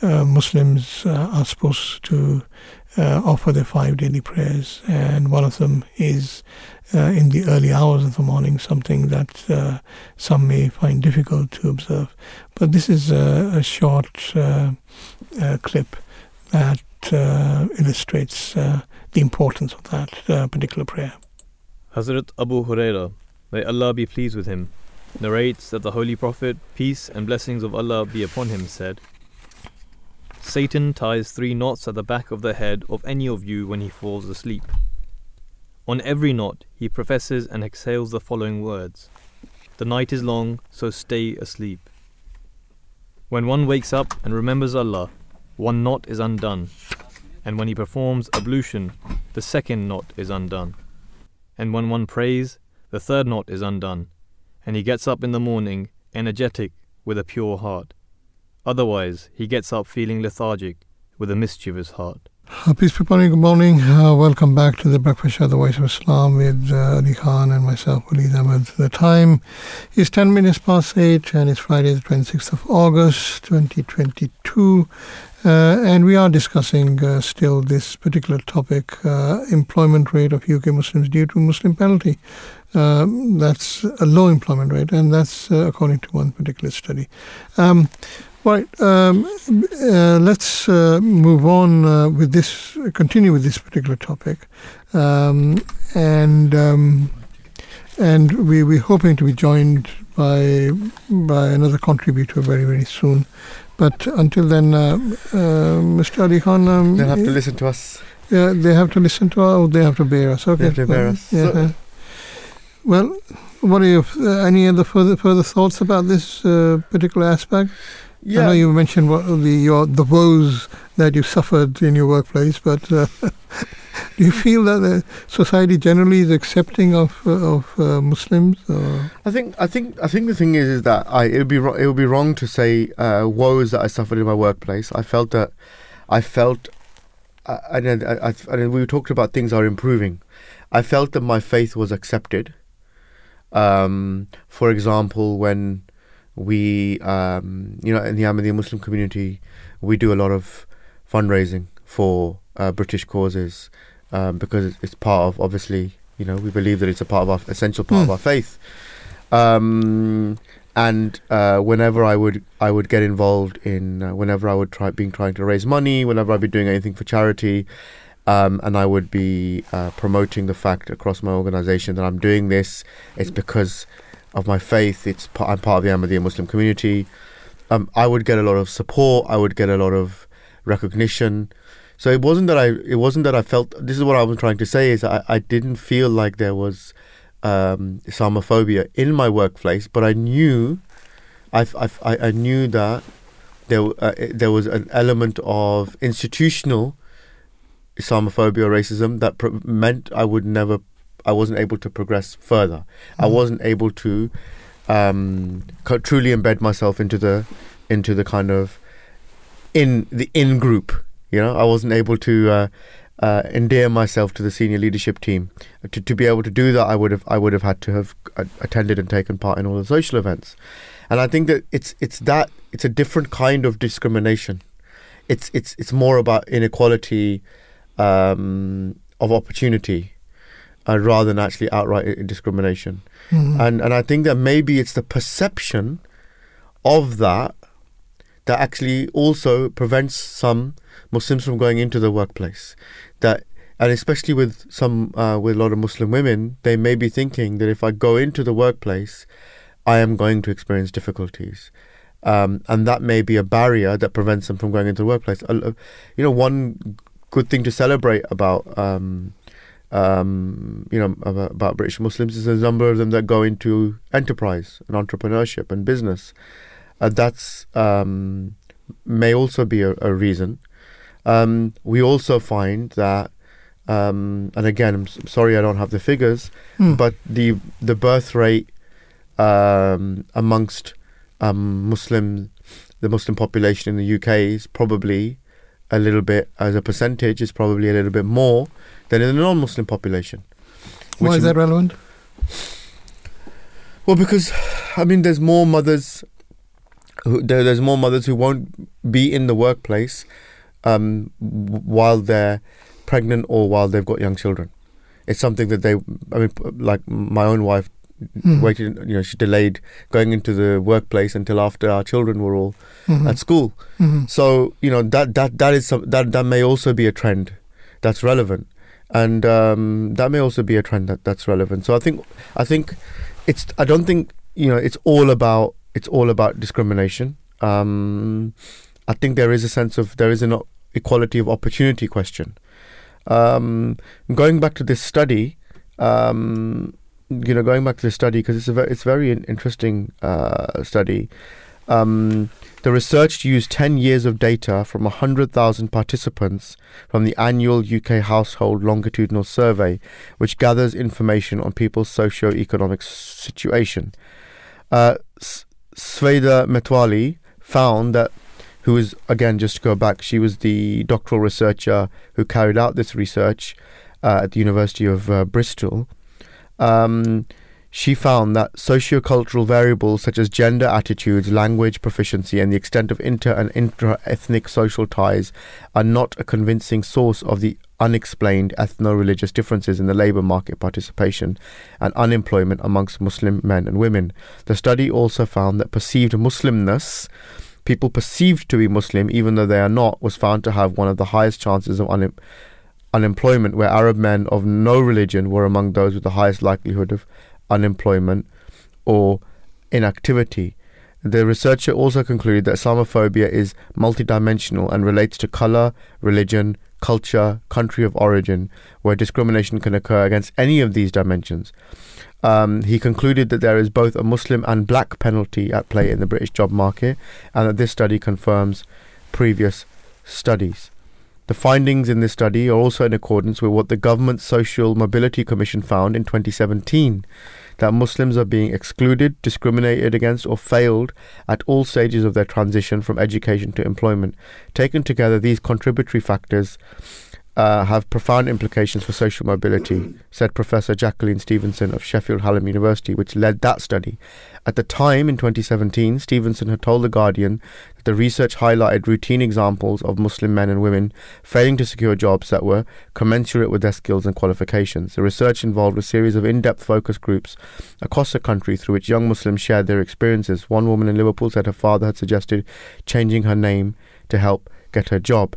uh, Muslims uh, are supposed to uh, offer their five daily prayers, and one of them is uh, in the early hours of the morning, something that uh, some may find difficult to observe. But this is a, a short uh, uh, clip that Uh, illustrates uh, the importance of that uh, particular prayer. Hazrat Abu Hurairah, may Allah be pleased with him, narrates that the Holy Prophet, peace and blessings of Allah be upon him, said, "Satan ties three knots at the back of the head of any of you when he falls asleep. On every knot he professes and exhales the following words: The night is long, so stay asleep. When one wakes up and remembers Allah, one knot is undone. And when he performs ablution, the second knot is undone. And when one prays, the third knot is undone. And he gets up in the morning, energetic, with a pure heart. Otherwise, he gets up feeling lethargic, with a mischievous heart. Peace be upon you. Good morning. Uh, welcome back to the Breakfast Show, The Voice of Islam, with uh, Ali Khan and myself, Walid Ahmed. The time is ten minutes past eight, and it's Friday, the twenty-sixth of August, twenty twenty-two. Uh, and we are discussing uh, still this particular topic, uh, employment rate of U K Muslims due to Muslim penalty. Um, that's a low employment rate, and that's uh, according to one particular study. Um, Right, um, uh, let's uh, move on uh, with this, continue with this particular topic. Um, and um, and we, we're hoping to be joined by by another contributor very, very soon. But until then, uh, uh, Mister Ali Khan... Um, they'll have to listen to us. Yeah, they have to listen to us, or they have to bear us. Okay. They have to bear us. Yeah. So, well, what are your, uh, any other further, further thoughts about this uh, particular aspect? Yeah. I know you mentioned what the your, the woes that you suffered in your workplace, but uh, do you feel that the society generally is accepting of uh, of uh, Muslims? Or? I think I think I think the thing is is that I it would be it would be wrong to say uh, woes that I suffered in my workplace. I felt that I felt I, I, I, I, I we talked about things are improving. I felt that my faith was accepted. Um, for example, when. We, um, you know, in the Ahmadiyya Muslim community, we do a lot of fundraising for uh, British causes um, because it's part of, obviously, you know, we believe that it's a part of our, essential part mm. of our faith. Um, and uh, whenever I would, I would get involved in, uh, whenever I would try, being trying to raise money, whenever I'd be doing anything for charity, um, and I would be uh, promoting the fact across my organisation that I'm doing this, it's because of my faith, it's I'm part of the Ahmadiyya Muslim community. Um, I would get a lot of support. I would get a lot of recognition. So it wasn't that I. It wasn't that I felt. This is what I was trying to say: is I, I didn't feel like there was um, Islamophobia in my workplace, but I knew, I I I knew that there uh, there was an element of institutional Islamophobia or racism that pr- meant I would never. I wasn't able to progress further. Mm-hmm. I wasn't able to um, co- truly embed myself into the into the kind of in the in group. You know, I wasn't able to uh, uh, endear myself to the senior leadership team. To, to be able to do that, I would have I would have had to have attended and taken part in all the social events. And I think that it's it's that it's a different kind of discrimination. It's it's it's more about inequality um, of opportunity. Uh, rather than actually outright discrimination. Mm-hmm. And and I think that maybe it's the perception of that that actually also prevents some Muslims from going into the workplace. That and especially with some uh, with a lot of Muslim women, they may be thinking that if I go into the workplace, I am going to experience difficulties. Um, and that may be a barrier that prevents them from going into the workplace. Uh, you know, one good thing to celebrate about um, Um, you know, about, about British Muslims is a number of them that go into enterprise and entrepreneurship and business. Uh, that's um, may also be a, a reason. Um, we also find that, um, and again, I'm sorry I don't have the figures, mm. but the the birth rate um, amongst um, Muslim, the Muslim population in the U K is probably a little bit, as a percentage, is probably a little bit more than in the non-Muslim population. Why is that relevant? Well, because I mean, there's more mothers. Who, there, there's more mothers who won't be in the workplace um, w- while they're pregnant or while they've got young children. It's something that they. I mean, like my own wife mm. waited. You know, she delayed going into the workplace until after our children were all mm-hmm. at school. Mm-hmm. So you know that that that is some, that that may also be a trend that's relevant. And um, that may also be a trend that, that's relevant. So I think, I think, it's. I don't think you know. It's all about. It's all about discrimination. Um, I think there is a sense of there is an equality of opportunity question. Um, going back to this study, um, you know, going back to the study, because it's a very, it's very interesting uh, study. Um, the research used ten years of data from one hundred thousand participants from the annual U K Household Longitudinal Survey, which gathers information on people's socio-economic situation. Uh, Sveda Metwali found that, who is, again, just to go back, she was the doctoral researcher who carried out this research uh, at the University of uh, Bristol. Um, she found that sociocultural variables such as gender attitudes, language proficiency, and the extent of inter- and intra-ethnic social ties are not a convincing source of the unexplained ethno-religious differences in the labour market participation and unemployment amongst Muslim men and women. The study also found that perceived Muslimness, people perceived to be Muslim even though they are not, was found to have one of the highest chances of unemployment. Unemployment, where Arab men of no religion were among those with the highest likelihood of unemployment or inactivity. The researcher also concluded that Islamophobia is multidimensional and relates to colour, religion, culture, country of origin, where discrimination can occur against any of these dimensions. Um, he concluded that there is both a Muslim and black penalty at play in the British job market, and that this study confirms previous studies. The findings in this study are also in accordance with what the government's Social Mobility Commission found in twenty seventeen, that Muslims are being excluded, discriminated against, or failed at all stages of their transition from education to employment. Taken together, these contributory factors uh, have profound implications for social mobility, said Professor Jacqueline Stevenson of Sheffield Hallam University, which led that study. At the time, in twenty seventeen, Stevenson had told The Guardian that the research highlighted routine examples of Muslim men and women failing to secure jobs that were commensurate with their skills and qualifications. The research involved a series of in-depth focus groups across the country through which young Muslims shared their experiences. One woman in Liverpool said her father had suggested changing her name to help get her job.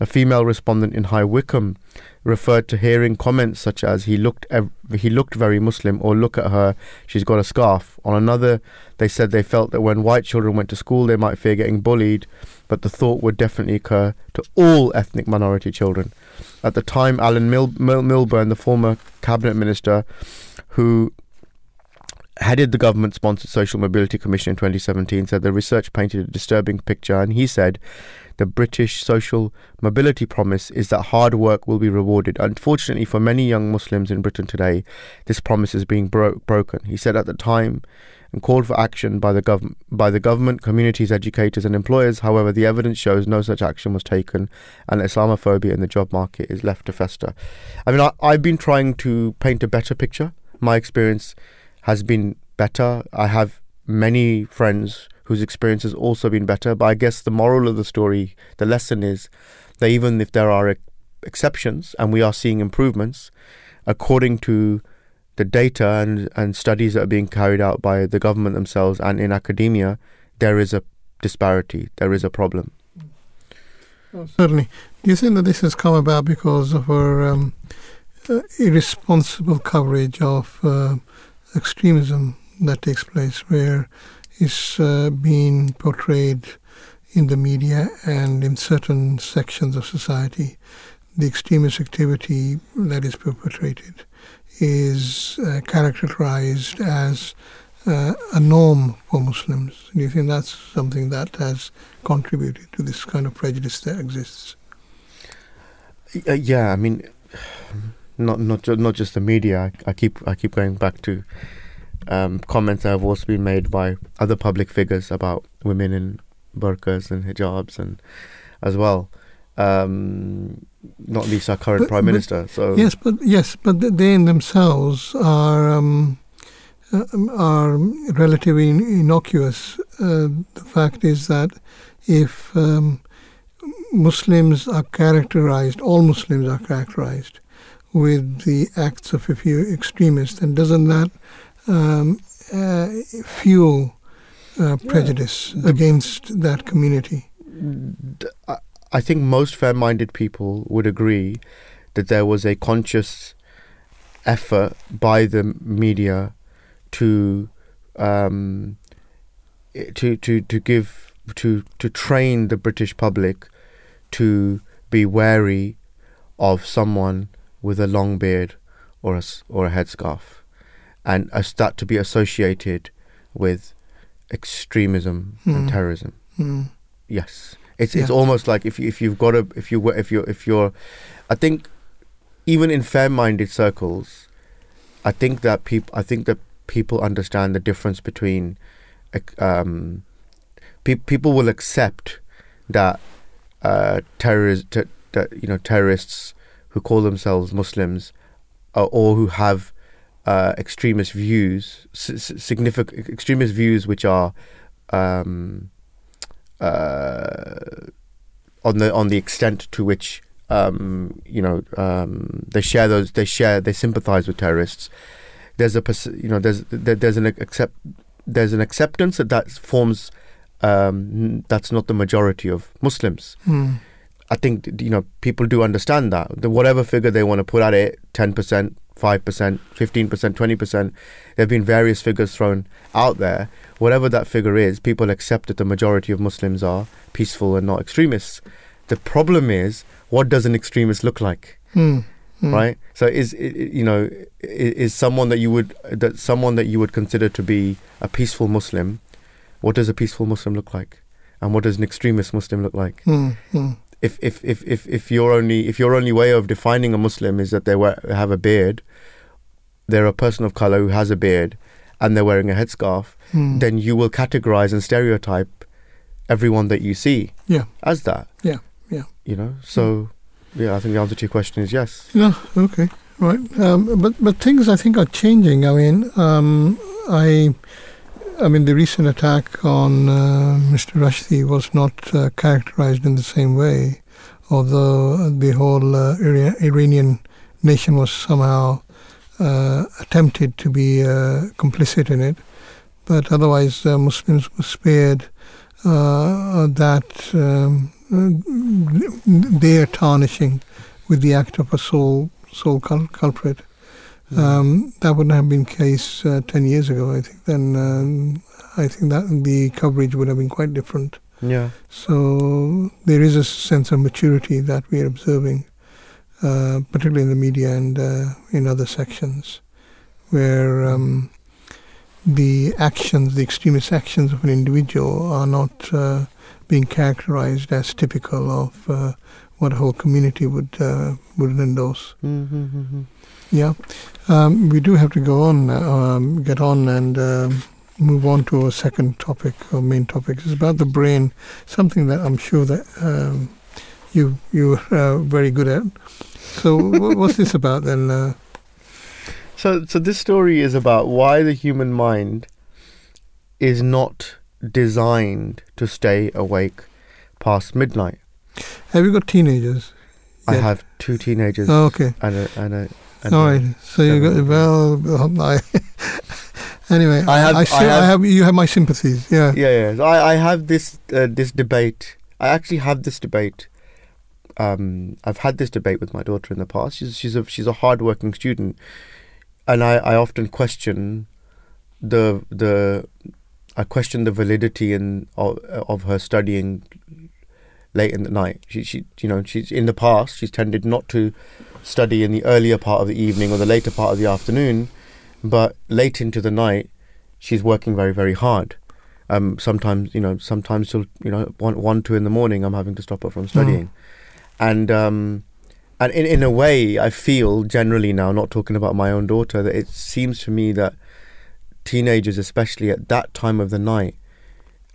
A female respondent in High Wycombe referred to hearing comments such as, he looked ev- he looked very Muslim, or look at her, she's got a scarf. On another, they said they felt that when white children went to school, they might fear getting bullied, but the thought would definitely occur to all ethnic minority children. At the time, Alan Mil- Mil- Milburn, the former cabinet minister who headed the government-sponsored Social Mobility Commission in twenty seventeen, said the research painted a disturbing picture, and he said, the British social mobility promise is that hard work will be rewarded. Unfortunately for many young Muslims in Britain today, this promise is being bro- broken. He said at the time, and called for action by the, gov- by the government, communities, educators and employers. However, the evidence shows no such action was taken, and Islamophobia in the job market is left to fester. I mean, I, I've been trying to paint a better picture. My experience has been better. I have many friends whose experience has also been better. But I guess the moral of the story, the lesson is that even if there are exceptions and we are seeing improvements, according to the data and, and studies that are being carried out by the government themselves and in academia, there is a disparity, there is a problem. Oh, certainly. Do you think that this has come about because of our um, uh, irresponsible coverage of uh, extremism that takes place, where is uh, being portrayed in the media and in certain sections of society? The extremist activity that is perpetrated is uh, characterized as uh, a norm for Muslims. Do you think that's something that has contributed to this kind of prejudice that exists? Uh, yeah, I mean, not not ju- not just the media. I, I keep I keep going back to Um, comments that have also been made by other public figures about women in burqas and hijabs, and as well, um, not least our current but, prime but minister. So yes, but yes, but they in themselves are um, uh, are relatively innocuous. Uh, the fact is that if um, Muslims are characterized, all Muslims are characterized with the acts of a few extremists, then doesn't that Um, uh, fuel uh, prejudice yeah. against that community? I think most fair-minded people would agree that there was a conscious effort by the media to um, to to to give to to train the British public to be wary of someone with a long beard or a, or a headscarf. and start to be associated with extremism mm. and terrorism. Mm. Yes, it's yeah. it's almost like if you, if you've got a if you if you if you're, I think, even in fair-minded circles, I think that people I think that people understand the difference between, um, pe people will accept that uh, terrorists ter that you know terrorists who call themselves Muslims, uh, or who have Uh, extremist views, significant extremist views, which are um, uh, on the on the extent to which um, you know um, they share those, they share, they sympathise with terrorists. There's a you know there's there, there's an accept there's an acceptance that that forms um, that's not the majority of Muslims. Mm. I think you know people do understand that, that whatever figure they want to put at it, ten percent. five percent, fifteen percent, twenty percent. There have been various figures thrown out there. Whatever that figure is, people accept that the majority of Muslims are peaceful and not extremists. The problem is, what does an extremist look like? Mm, mm. Right? So is, you know, is someone that you would that someone that you would consider to be a peaceful Muslim, what does a peaceful Muslim look like? And what does an extremist Muslim look like? Mm, mm. If if if if if your only if your only way of defining a Muslim is that they wear, have a beard, they're a person of color who has a beard, and they're wearing a headscarf, mm. then you will categorize and stereotype everyone that you see yeah. as that. Yeah, yeah. You know, so yeah. yeah, I think the answer to your question is yes. No, okay, right. Um, but but things I think are changing. I mean, um, I. I mean, the recent attack on uh, Mister Rashidi was not uh, characterized in the same way, although the whole uh, Iranian nation was somehow uh, attempted to be uh, complicit in it. But otherwise, uh, Muslims were spared uh, that um, their tarnishing with the act of a sole, sole cul culprit. Um, that wouldn't have been the case uh, ten years ago, I think. Then um, I think that the coverage would have been quite different. Yeah. So there is a sense of maturity that we are observing, uh, particularly in the media and uh, in other sections, where um, the actions, the extremist actions of an individual, are not uh, being characterized as typical of uh, what a whole community would uh, would endorse. Mm-hmm, mm-hmm. Yeah, um, we do have to go on, um, get on and uh, move on to our second topic, our main topic. It's about the brain, something that I'm sure that um, you you are very good at. So what's this about then? Uh, so, so this story is about why the human mind is not designed to stay awake past midnight. Have you got teenagers? Yet? I have two teenagers. Oh, okay. And a... And a All right. So you got well. I, anyway, I have, I, still, I, have, I have. You have my sympathies. Yeah. Yeah, yeah. So I, I have this uh, this debate. I actually have this debate. Um, I've had this debate with my daughter in the past. She's she's a she's a hardworking student, and I, I often question the the I question the validity in of, of her studying late in the night. She she you know she's in the past she's tended not to study in the earlier part of the evening or the later part of the afternoon, but late into the night she's working very very hard. Um, sometimes you know sometimes till you know one one two in the morning I'm having to stop her from studying, mm. and um, and in in a way I feel generally now, not talking about my own daughter, that it seems to me that teenagers, especially at that time of the night,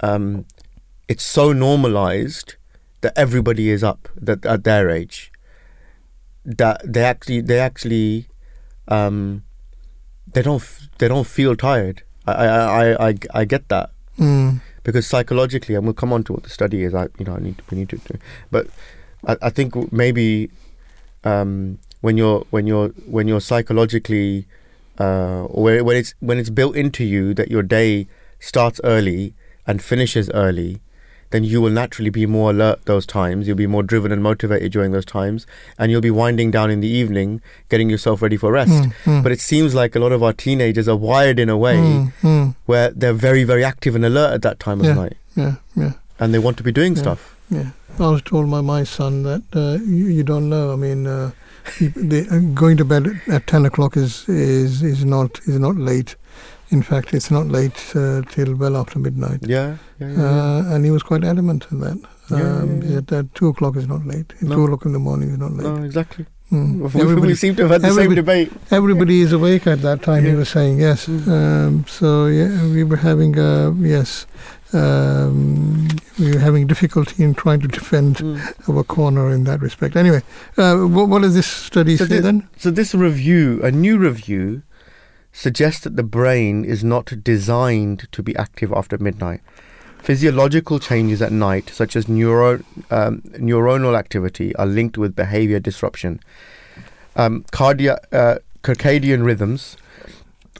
um, it's so normalized that everybody is up that at their age. That they actually, they actually, um, they don't, they don't feel tired. I, I, I, I get that mm. because psychologically, and we'll come on to what the study is. I, you know, I need, to, we need to, do. But I, I think maybe um, when you're, when you're, when you're psychologically, uh, or when it's, when it's built into you that your day starts early and finishes early, then you will naturally be more alert those times. You'll be more driven and motivated during those times, and you'll be winding down in the evening, getting yourself ready for rest. Mm, mm. But it seems like a lot of our teenagers are wired in a way mm, mm. where they're very, very active and alert at that time yeah, of night. Yeah, yeah. And they want to be doing yeah, stuff. Yeah. I was told by my son that uh, you, you don't know. I mean, uh, the, going to bed at ten o'clock is, is, is not is not late. In fact, it's not late uh, till well after midnight. Yeah, yeah, yeah, uh, yeah. And he was quite adamant in that. Um, yeah, yeah, yeah. That two o'clock is not late. No. Two o'clock in the morning is not late. No, exactly. Mm. Everybody, we seem to have had the same debate. Everybody yeah. is awake at that time. Yeah. He was saying yes. Mm. Um, so yeah, we were having a, yes. Um, we were having difficulty in trying to defend mm. our corner in that respect. Anyway, uh, what, what does this study so say this, then? So this review, a new review, suggests that the brain is not designed to be active after midnight. Physiological changes at night, such as neuro, um, neuronal activity, are linked with behavior disruption. Um, cardia, uh, circadian rhythms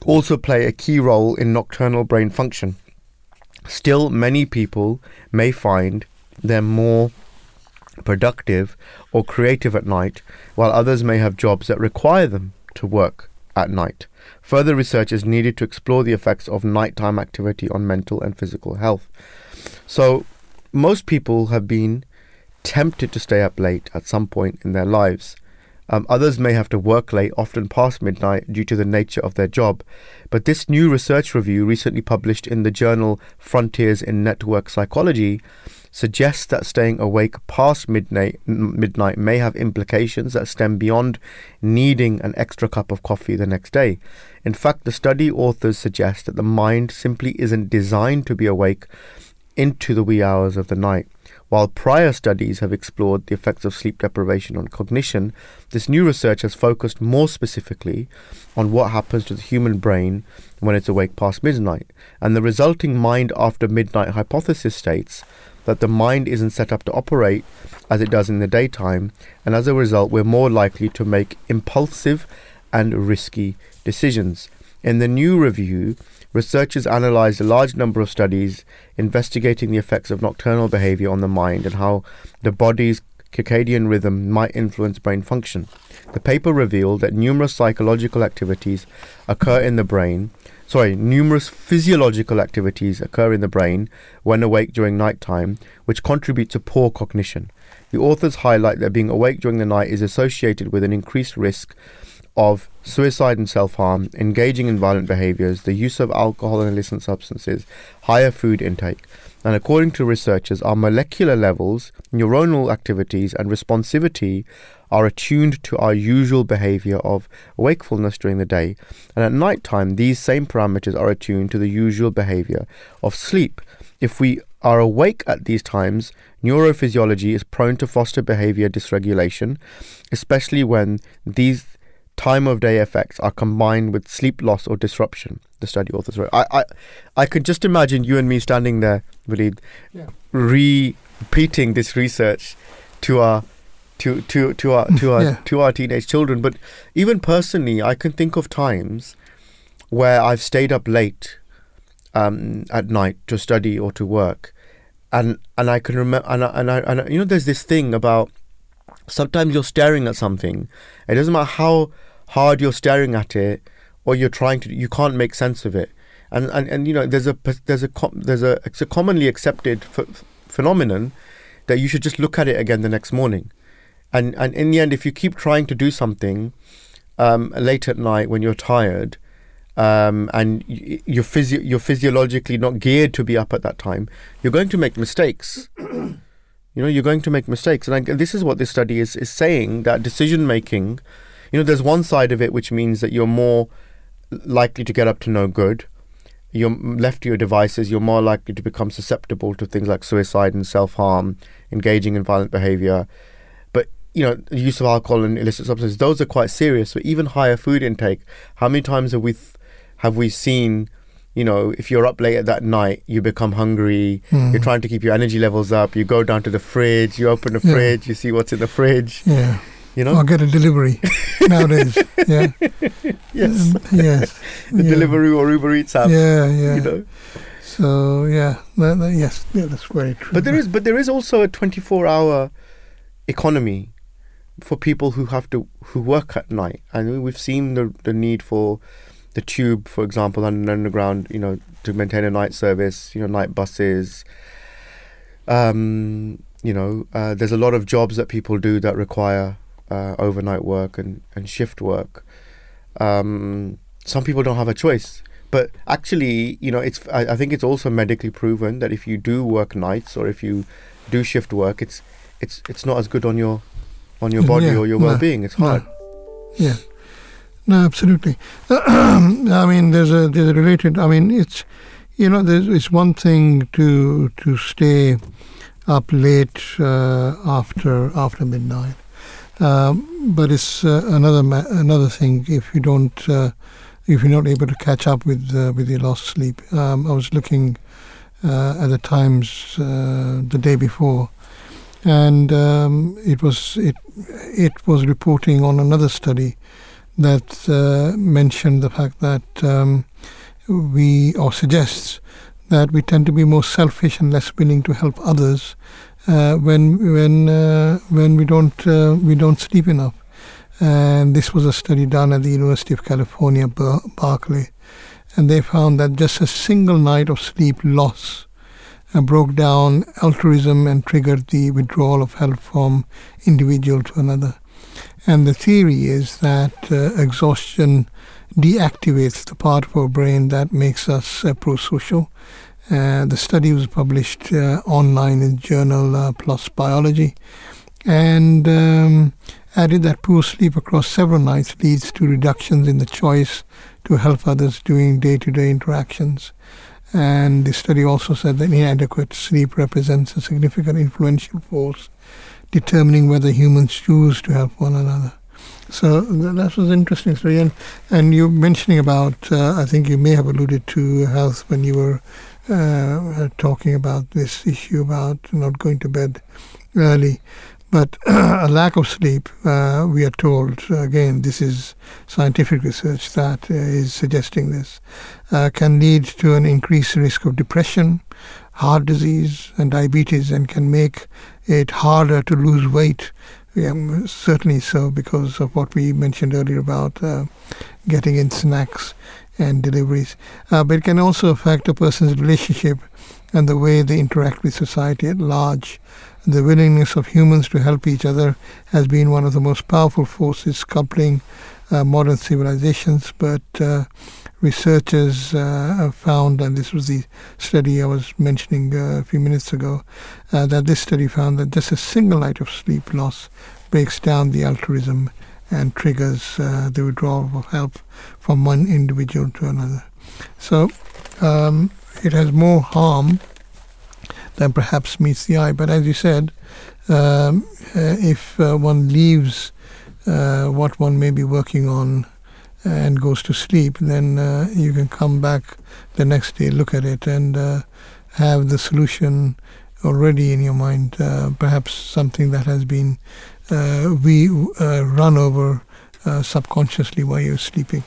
also play a key role in nocturnal brain function. Still, many people may find they're more productive or creative at night, while others may have jobs that require them to work at night. Further research is needed to explore the effects of nighttime activity on mental and physical health. So, most people have been tempted to stay up late at some point in their lives. Um, others may have to work late, often past midnight, due to the nature of their job. But this new research review, recently published in the journal Frontiers in Network Psychology, suggests that staying awake past midnight, midnight may have implications that stem beyond needing an extra cup of coffee the next day. In fact, the study authors suggest that the mind simply isn't designed to be awake into the wee hours of the night. While prior studies have explored the effects of sleep deprivation on cognition, this new research has focused more specifically on what happens to the human brain when it's awake past midnight. And the resulting mind after midnight hypothesis states that the mind isn't set up to operate as it does in the daytime, and as a result, we're more likely to make impulsive and risky decisions. In the new review, researchers analysed a large number of studies investigating the effects of nocturnal behaviour on the mind and how the body's circadian rhythm might influence brain function. The paper revealed that numerous psychological activities occur in the brain, sorry, numerous physiological activities occur in the brain when awake during nighttime, which contribute to poor cognition. The authors highlight that being awake during the night is associated with an increased risk of suicide and self-harm, engaging in violent behaviours, the use of alcohol and illicit substances, higher food intake. And according to researchers, our molecular levels, neuronal activities and responsivity are attuned to our usual behaviour of wakefulness during the day. And at night time, these same parameters are attuned to the usual behaviour of sleep. If we are awake at these times, neurophysiology is prone to foster behaviour dysregulation, especially when these time of day effects are combined with sleep loss or disruption, the study authors wrote. I, I, I could just imagine you and me standing there, Walid, yeah. repeating this research to our to to to our to our yeah. to our teenage children. But even personally, I can think of times where I've stayed up late um, at night to study or to work, and and I can remember, and I, and I, and I, you know, there's this thing about sometimes you're staring at something. It doesn't matter how hard you're staring at it, or you're trying to, you can't make sense of it, and and, and you know there's a there's a there's a it's a commonly accepted ph- phenomenon that you should just look at it again the next morning, and and in the end, if you keep trying to do something um, late at night when you're tired, um, and y- you're physio- you're physiologically not geared to be up at that time, you're going to make mistakes. You know, you're going to make mistakes, and I, this is what this study is is saying, that decision making. You know, there's one side of it which means that you're more likely to get up to no good. You're left to your devices. You're more likely to become susceptible to things like suicide and self-harm, engaging in violent behaviour. But, you know, the use of alcohol and illicit substances, those are quite serious. But even higher food intake, how many times have we, th- have we seen, you know, if you're up late at that night, you become hungry, mm. you're trying to keep your energy levels up, you go down to the fridge, you open the yeah. fridge, you see what's in the fridge. Yeah. You know? I'll get a delivery nowadays. Yeah. Yes. Um, yes. The yeah. Deliveroo or Uber Eats app. Yeah, yeah. You know. So yeah, that, that, yes, yeah, that's very true. But there is, but there is also a twenty-four hour economy for people who have to who work at night, and we've seen the the need for the tube, for example, and underground. You know, to maintain a night service. You know, night buses. Um, you know, uh, there's a lot of jobs that people do that require uh, overnight work and, and shift work. Um, some people don't have a choice. But actually, you know, it's I, I think it's also medically proven that if you do work nights or if you do shift work, it's it's it's not as good on your on your body yeah, or your no, well-being. It's hard. No. Yeah. No, absolutely. I mean, there's a there's a related. I mean, it's you know, there's it's one thing to to stay up late uh, after after midnight, um, but it's uh, another ma- another thing if you don't. Uh, if you're not able to catch up with uh, with your lost sleep. Um, I was looking uh, at the Times uh, the day before, and um, it was it it was reporting on another study that uh, mentioned the fact that um, we or suggests that we tend to be more selfish and less willing to help others uh, when when uh, when we don't uh, we don't sleep enough. And this was a study done at the University of California, Ber- Berkeley. And they found that just a single night of sleep loss uh, broke down altruism and triggered the withdrawal of help from individual to another. And the theory is that uh, exhaustion deactivates the part of our brain that makes us uh, pro-social. Uh, the study was published uh, online in Journal uh, Plus Biology. And um, added that poor sleep across several nights leads to reductions in the choice to help others during day-to-day interactions. And the study also said that inadequate sleep represents a significant influential force determining whether humans choose to help one another. So that was an interesting study. And, and you mentioning about, uh, I think you may have alluded to health when you were uh, talking about this issue about not going to bed early. But a lack of sleep, uh, we are told, again, this is scientific research that uh, is suggesting this, uh, can lead to an increased risk of depression, heart disease, and diabetes, and can make it harder to lose weight. Yeah, certainly so, because of what we mentioned earlier about uh, getting in snacks and deliveries. Uh, but it can also affect a person's relationship and the way they interact with society at large. The willingness of humans to help each other has been one of the most powerful forces sculpting uh, modern civilizations, but uh, researchers uh, found, and this was the study I was mentioning uh, a few minutes ago, uh, that this study found that just a single night of sleep loss breaks down the altruism and triggers uh, the withdrawal of help from one individual to another. So um, it has more harm than perhaps meets the eye. But as you said, um, uh, if uh, one leaves uh, what one may be working on and goes to sleep, then uh, you can come back the next day, look at it, and uh, have the solution already in your mind, uh, perhaps something that has been uh, we uh, run over uh, subconsciously while you're sleeping.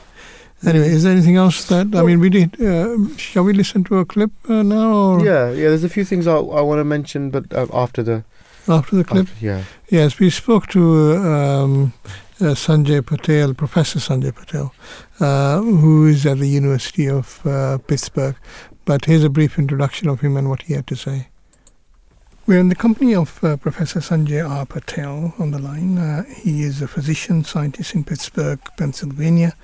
Anyway, is there anything else that, I mean, we did, uh, shall we listen to a clip uh, now? Or? Yeah, yeah, there's a few things I, I want to mention, but uh, after the... After the clip? After, yeah. Yes, we spoke to um, uh, Sanjay Patel, Professor Sanjay Patel, uh, who is at the University of uh, Pittsburgh, but here's a brief introduction of him and what he had to say. We're in the company of uh, Professor Sanjay R. Patel on the line. Uh, he is a physician scientist in Pittsburgh, Pennsylvania,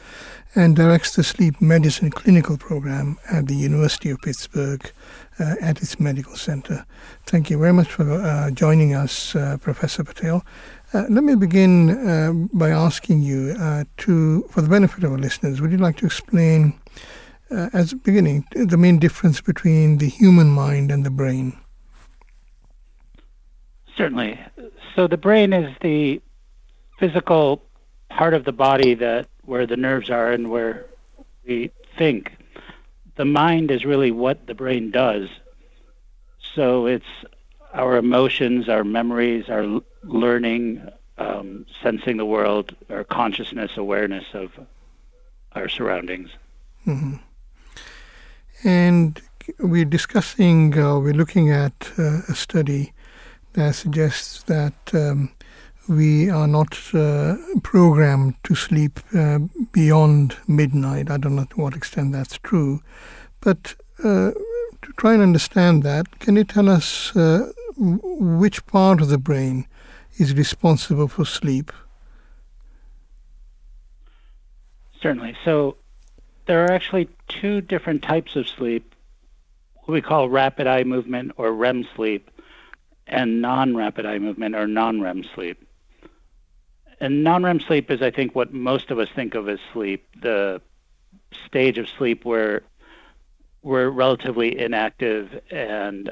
and directs the Sleep Medicine Clinical Program at the University of Pittsburgh uh, at its medical center. Thank you very much for uh, joining us, uh, Professor Patel. Uh, let me begin uh, by asking you, uh, to, for the benefit of our listeners, would you like to explain, uh, as a beginning, the main difference between the human mind and the brain? Certainly. So the brain is the physical part of the body that where the nerves are and where we think. The mind is really what the brain does. So it's our emotions, our memories, our learning, um, sensing the world, our consciousness, awareness of our surroundings. Mm-hmm. And we're discussing, uh, we're looking at uh, a study that suggests that um, we are not uh, programmed to sleep uh, beyond midnight. I don't know to what extent that's true. But uh, to try and understand that, can you tell us uh, which part of the brain is responsible for sleep Certainly. So there are actually two different types of sleep, what we call rapid eye movement or REM sleep, and non-rapid eye movement or non-REM sleep. And non-REM sleep is, I think, what most of us think of as sleep, the stage of sleep where we're relatively inactive and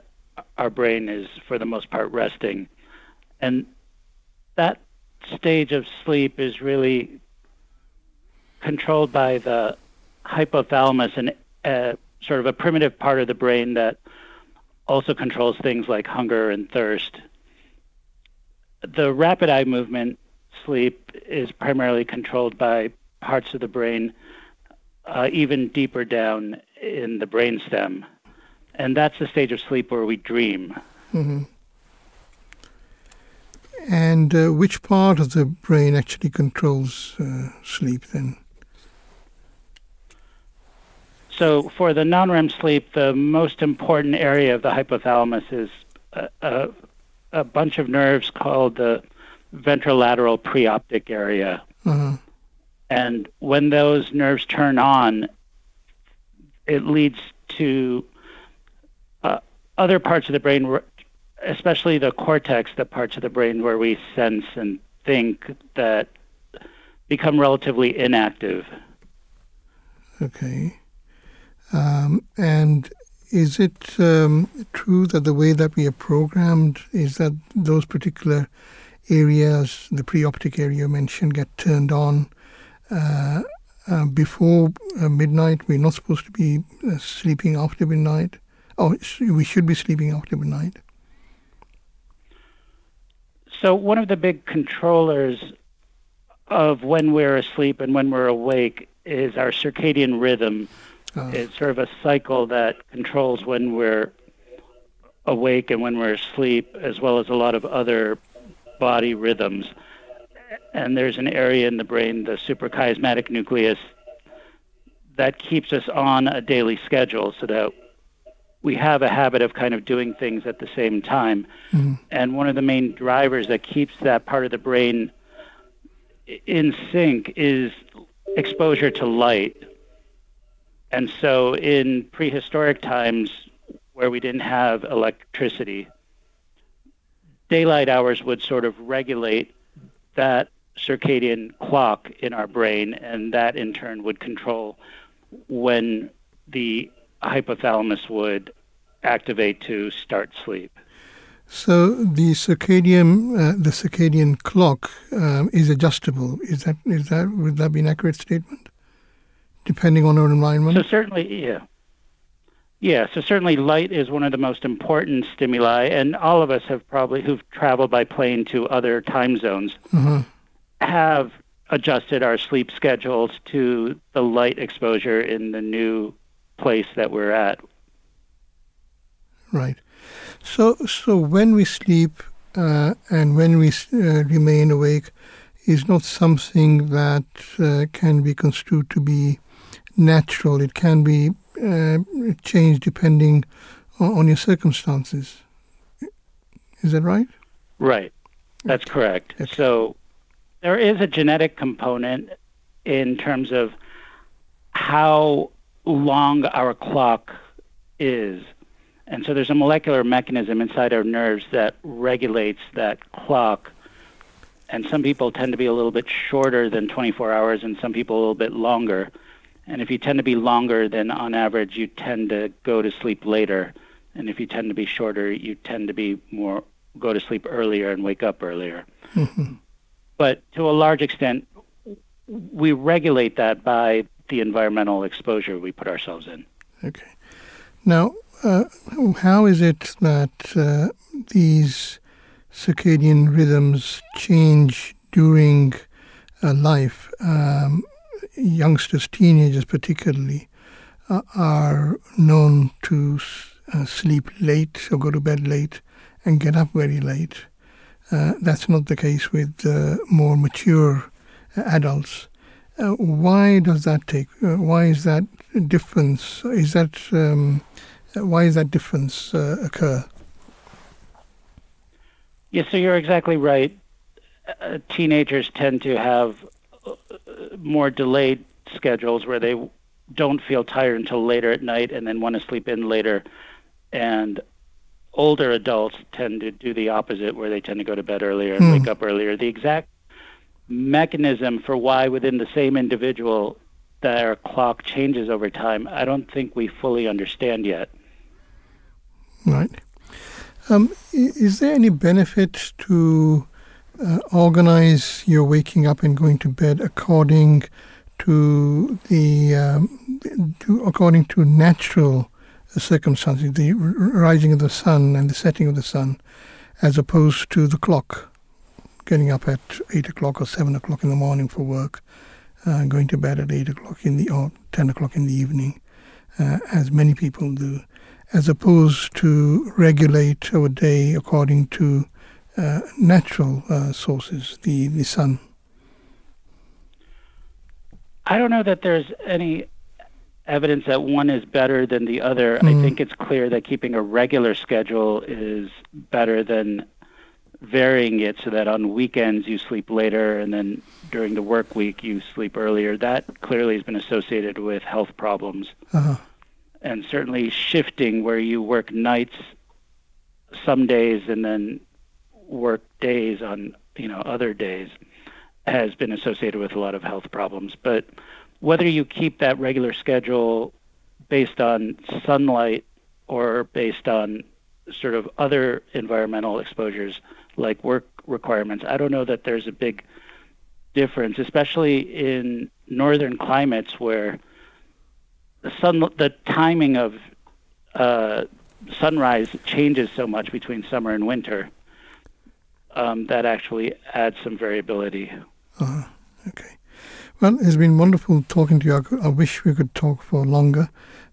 our brain is, for the most part, resting. And that stage of sleep is really controlled by the hypothalamus, and uh, sort of a primitive part of the brain that also controls things like hunger and thirst. The rapid eye movement sleep is primarily controlled by parts of the brain uh, even deeper down in the brainstem. And that's the stage of sleep where we dream. Mm-hmm. And uh, which part of the brain actually controls uh, sleep then? So for the non-REM sleep, the most important area of the hypothalamus is a, a, a bunch of nerves called the ventrolateral preoptic area. Uh-huh. And when those nerves turn on, it leads to uh, other parts of the brain, especially the cortex, the parts of the brain where we sense and think, that become relatively inactive. Okay. Um, and is it um, true that the way that we are programmed is that those particular areas, the preoptic area you mentioned, get turned on uh, uh, before uh, midnight? We're not supposed to be uh, sleeping after midnight, or we should be sleeping after midnight. So one of the big controllers of when we're asleep and when we're awake is our circadian rhythm. Oh. It's sort of a cycle that controls when we're awake and when we're asleep, as well as a lot of other body rhythms. And there's an area in the brain, the suprachiasmatic nucleus, that keeps us on a daily schedule so that we have a habit of kind of doing things at the same time. Mm-hmm. And one of the main drivers that keeps that part of the brain in sync is exposure to light. And so in prehistoric times, where we didn't have electricity, daylight hours would sort of regulate that circadian clock in our brain, and that in turn would control when the hypothalamus would activate to start sleep. So the circadian, uh, the circadian clock um, is adjustable. Is that is that would that be an accurate statement? Depending on our environment. So certainly, yeah, yeah. So certainly, light is one of the most important stimuli, and all of us have probably who've traveled by plane to other time zones mm-hmm. have adjusted our sleep schedules to the light exposure in the new place that we're at. Right. So, so when we sleep uh, and when we uh, remain awake is not something that uh, can be construed to be natural. It can be uh, changed depending on, on your circumstances. Is that right? Right. That's okay. Correct. Okay. So there is a genetic component in terms of how long our clock is. And so there's a molecular mechanism inside our nerves that regulates that clock. And some people tend to be a little bit shorter than twenty-four hours, and some people a little bit longer. And if you tend to be longer, then on average, you tend to go to sleep later. And if you tend to be shorter, you tend to be more go to sleep earlier and wake up earlier. Mm-hmm. But to a large extent, we regulate that by the environmental exposure we put ourselves in. Okay. Now, uh, how is it that uh, these circadian rhythms change during uh, life? Um, youngsters, teenagers particularly, uh, are known to uh, sleep late or go to bed late and get up very late. Uh, that's not the case with uh, more mature adults. Uh, why does that take? Uh, why is that difference? Is that um, why is that difference uh, occur? Yes, yeah, so you're exactly right. Uh, teenagers tend to have more delayed schedules where they don't feel tired until later at night and then want to sleep in later. And older adults tend to do the opposite, where they tend to go to bed earlier and hmm. wake up earlier. The exact mechanism for why within the same individual their clock changes over time, I don't think we fully understand yet. Right. Um, is there any benefit to uh, organize your waking up and going to bed according to the um, to, according to natural circumstances, the rising of the sun and the setting of the sun, as opposed to the clock, getting up at eight o'clock or seven o'clock in the morning for work, uh, going to bed at eight o'clock in the, or ten o'clock in the evening, uh, as many people do, as opposed to regulate our day according to uh, natural uh, sources, the, the sun? I don't know that there's any evidence that one is better than the other. Mm. I think it's clear that keeping a regular schedule is better than varying it so that on weekends you sleep later and then during the work week you sleep earlier. That clearly has been associated with health problems. Uh-huh. And certainly shifting where you work nights some days and then work days on, you know, other days has been associated with a lot of health problems. But whether you keep that regular schedule based on sunlight or based on sort of other environmental exposures like work requirements, I don't know that there's a big difference, especially in northern climates where the sun, the timing of uh, sunrise changes so much between summer and winter, um, that actually adds some variability. Uh-huh. Okay. Well, it's been wonderful talking to you. I wish we could talk for longer,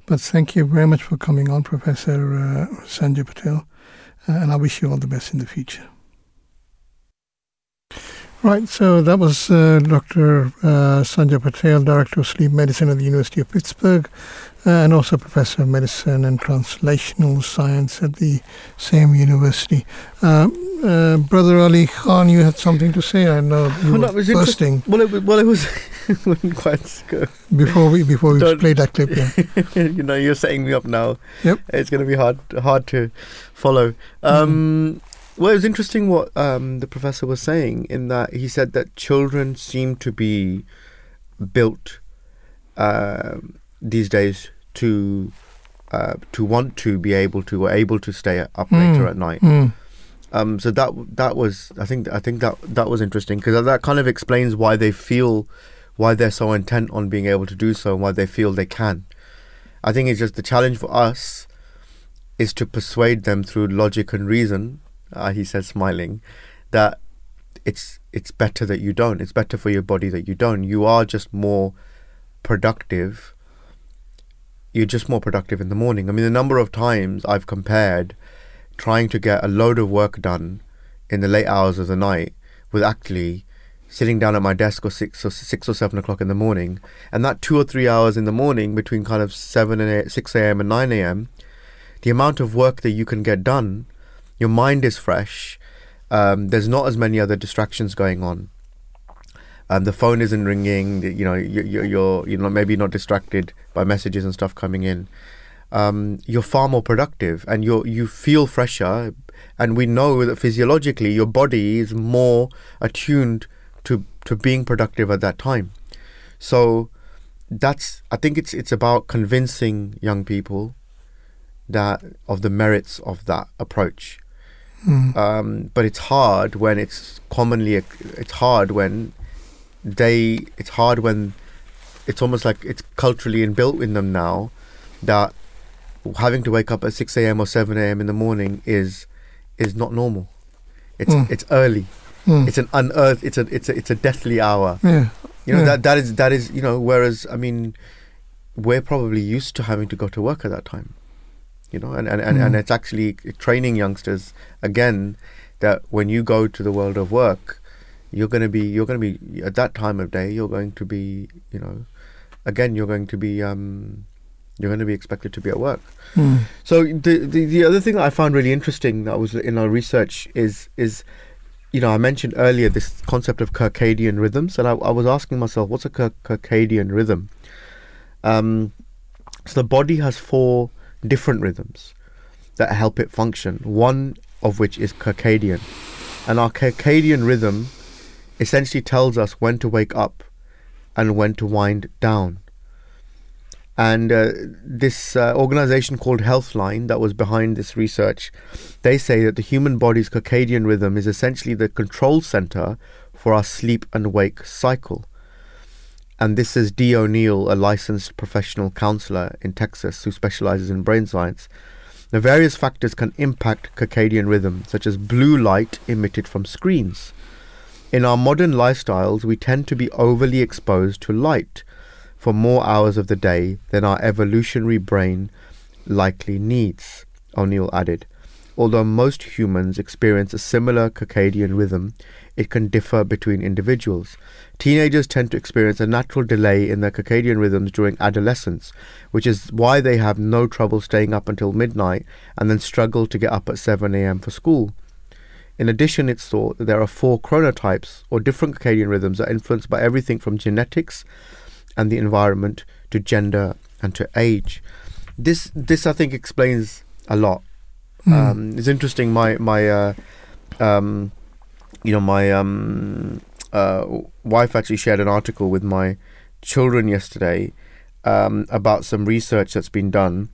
but thank you very much for coming on, Professor uh, Sanjay Patel, uh, and I wish you all the best in the future. Right, so that was uh, Doctor Uh, Sanjay Patel, Director of Sleep Medicine at the University of Pittsburgh, uh, and also Professor of Medicine and Translational Science at the same university. Um, Uh, Brother Ali Khan, you had something to say. I know you well, were was bursting. Well, it, well, it was wouldn't quite go. Before we before we play that clip, yeah. You know, you're setting me up now. Yep, it's going to be hard hard to follow. Um, mm-hmm. Well, it was interesting what um, the professor was saying, in that he said that children seem to be built uh, these days to uh, to want to be able to or able to stay up mm. later at night. Mm. Um, so that that was I think I think that that was interesting, because that kind of explains why they feel why they're so intent on being able to do so and why they feel they can. I think it's just the challenge for us is to persuade them through logic and reason, uh, he said smiling, that it's it's better that you don't. It's better for your body that you don't. You are just more productive. You're just more productive in the morning. I mean, the number of times I've compared trying to get a load of work done in the late hours of the night with actually sitting down at my desk or six or six or seven o'clock in the morning, and that two or three hours in the morning between kind of seven and eight, six a.m. and nine a.m. the amount of work that you can get done, your mind is fresh, um, there's not as many other distractions going on, um, the phone isn't ringing, you know, you're, you're, you're maybe not distracted by messages and stuff coming in. Um, you're far more productive and you you feel fresher, and we know that physiologically your body is more attuned to to being productive at that time. So that's I think it's it's about convincing young people that of the merits of that approach. Mm. Um, but it's hard when it's commonly it's hard when they it's hard when it's almost like it's culturally inbuilt in them now that having to wake up at six a.m. or seven a.m. in the morning is is not normal. It's mm. it's early. Mm. It's an unearth. It's a it's a it's a deathly hour. Yeah. You know, yeah. that that is that is you know. Whereas I mean, we're probably used to having to go to work at that time. You know, and and and, mm. and it's actually training youngsters again that when you go to the world of work, you're going to be you're going to be at that time of day. You're going to be you know, again you're going to be. Um, You're going to be expected to be at work. Mm. So the, the the other thing that I found really interesting that was in our research is is you know, I mentioned earlier this concept of circadian rhythms, and I, I was asking myself, what's a circadian rhythm? Um, so the body has four different rhythms that help it function, one of which is circadian. And our circadian rhythm essentially tells us when to wake up and when to wind down. And uh, this uh, organization called Healthline that was behind this research, they say that the human body's circadian rhythm is essentially the control center for our sleep and wake cycle. And this is Dee O'Neill, a licensed professional counselor in Texas who specializes in brain science. Now, various factors can impact circadian rhythm, such as blue light emitted from screens. In our modern lifestyles, we tend to be overly exposed to light for more hours of the day than our evolutionary brain likely needs, O'Neill added. Although most humans experience a similar circadian rhythm, it can differ between individuals. Teenagers tend to experience a natural delay in their circadian rhythms during adolescence, which is why they have no trouble staying up until midnight and then struggle to get up at seven a m for school. In addition, it's thought that there are four chronotypes, or different circadian rhythms, that are influenced by everything from genetics and the environment to gender and to age. This, this I think, explains a lot. Mm. Um, it's interesting. My my, uh, um, you know, my um, uh, wife actually shared an article with my children yesterday um, about some research that's been done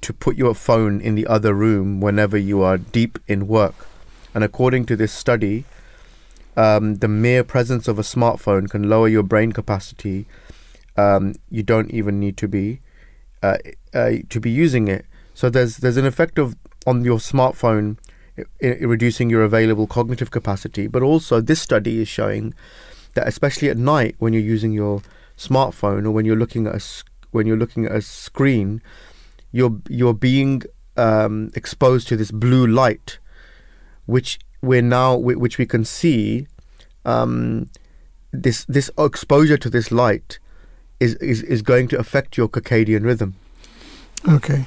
to put your phone in the other room whenever you are deep in work. And according to this study, um, the mere presence of a smartphone can lower your brain capacity. Um, you don't even need to be uh, uh, to be using it. So there's there's an effect of on your smartphone, it, it reducing your available cognitive capacity. But also, this study is showing that especially at night, when you're using your smartphone or when you're looking at a, when you're looking at a screen, you're you're being um, exposed to this blue light, which we're now which we can see. Um, this this exposure to this light Is, is, is going to affect your circadian rhythm. Okay,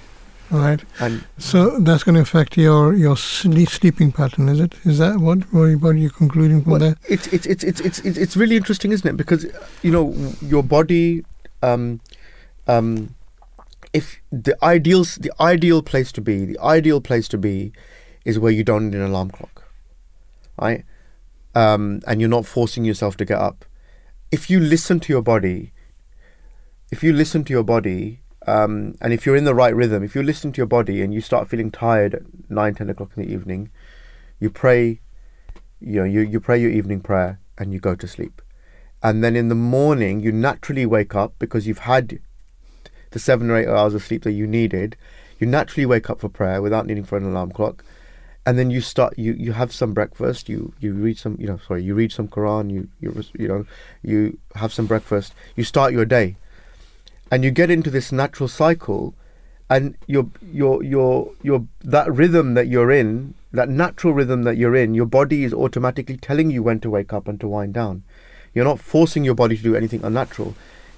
all right. And so that's going to affect your your sleep, sleeping pattern, is it? Is that what what you're concluding from well, there? It's it's it's it's it's it's really interesting, isn't it? Because you know your body, um, um, if the ideal the ideal place to be, the ideal place to be, is where you don't need an alarm clock, right? Um, and you're not forcing yourself to get up. If you listen to your body. If you listen to your body, um, and if you're in the right rhythm, if you listen to your body and you start feeling tired at nine, ten o'clock in the evening, you pray, you know, you, you pray your evening prayer and you go to sleep. And then in the morning, you naturally wake up because you've had the seven or eight hours of sleep that you needed. You naturally wake up for prayer without needing for an alarm clock. And then you start. You, you have some breakfast. You, you read some. You know, sorry. You read some Quran. You you you know. You have some breakfast. You start your day. And you get into this natural cycle, and your your your your that rhythm that you're in, that natural rhythm that you're in, your body is automatically telling you when to wake up and to wind down. You're not forcing your body to do anything unnatural.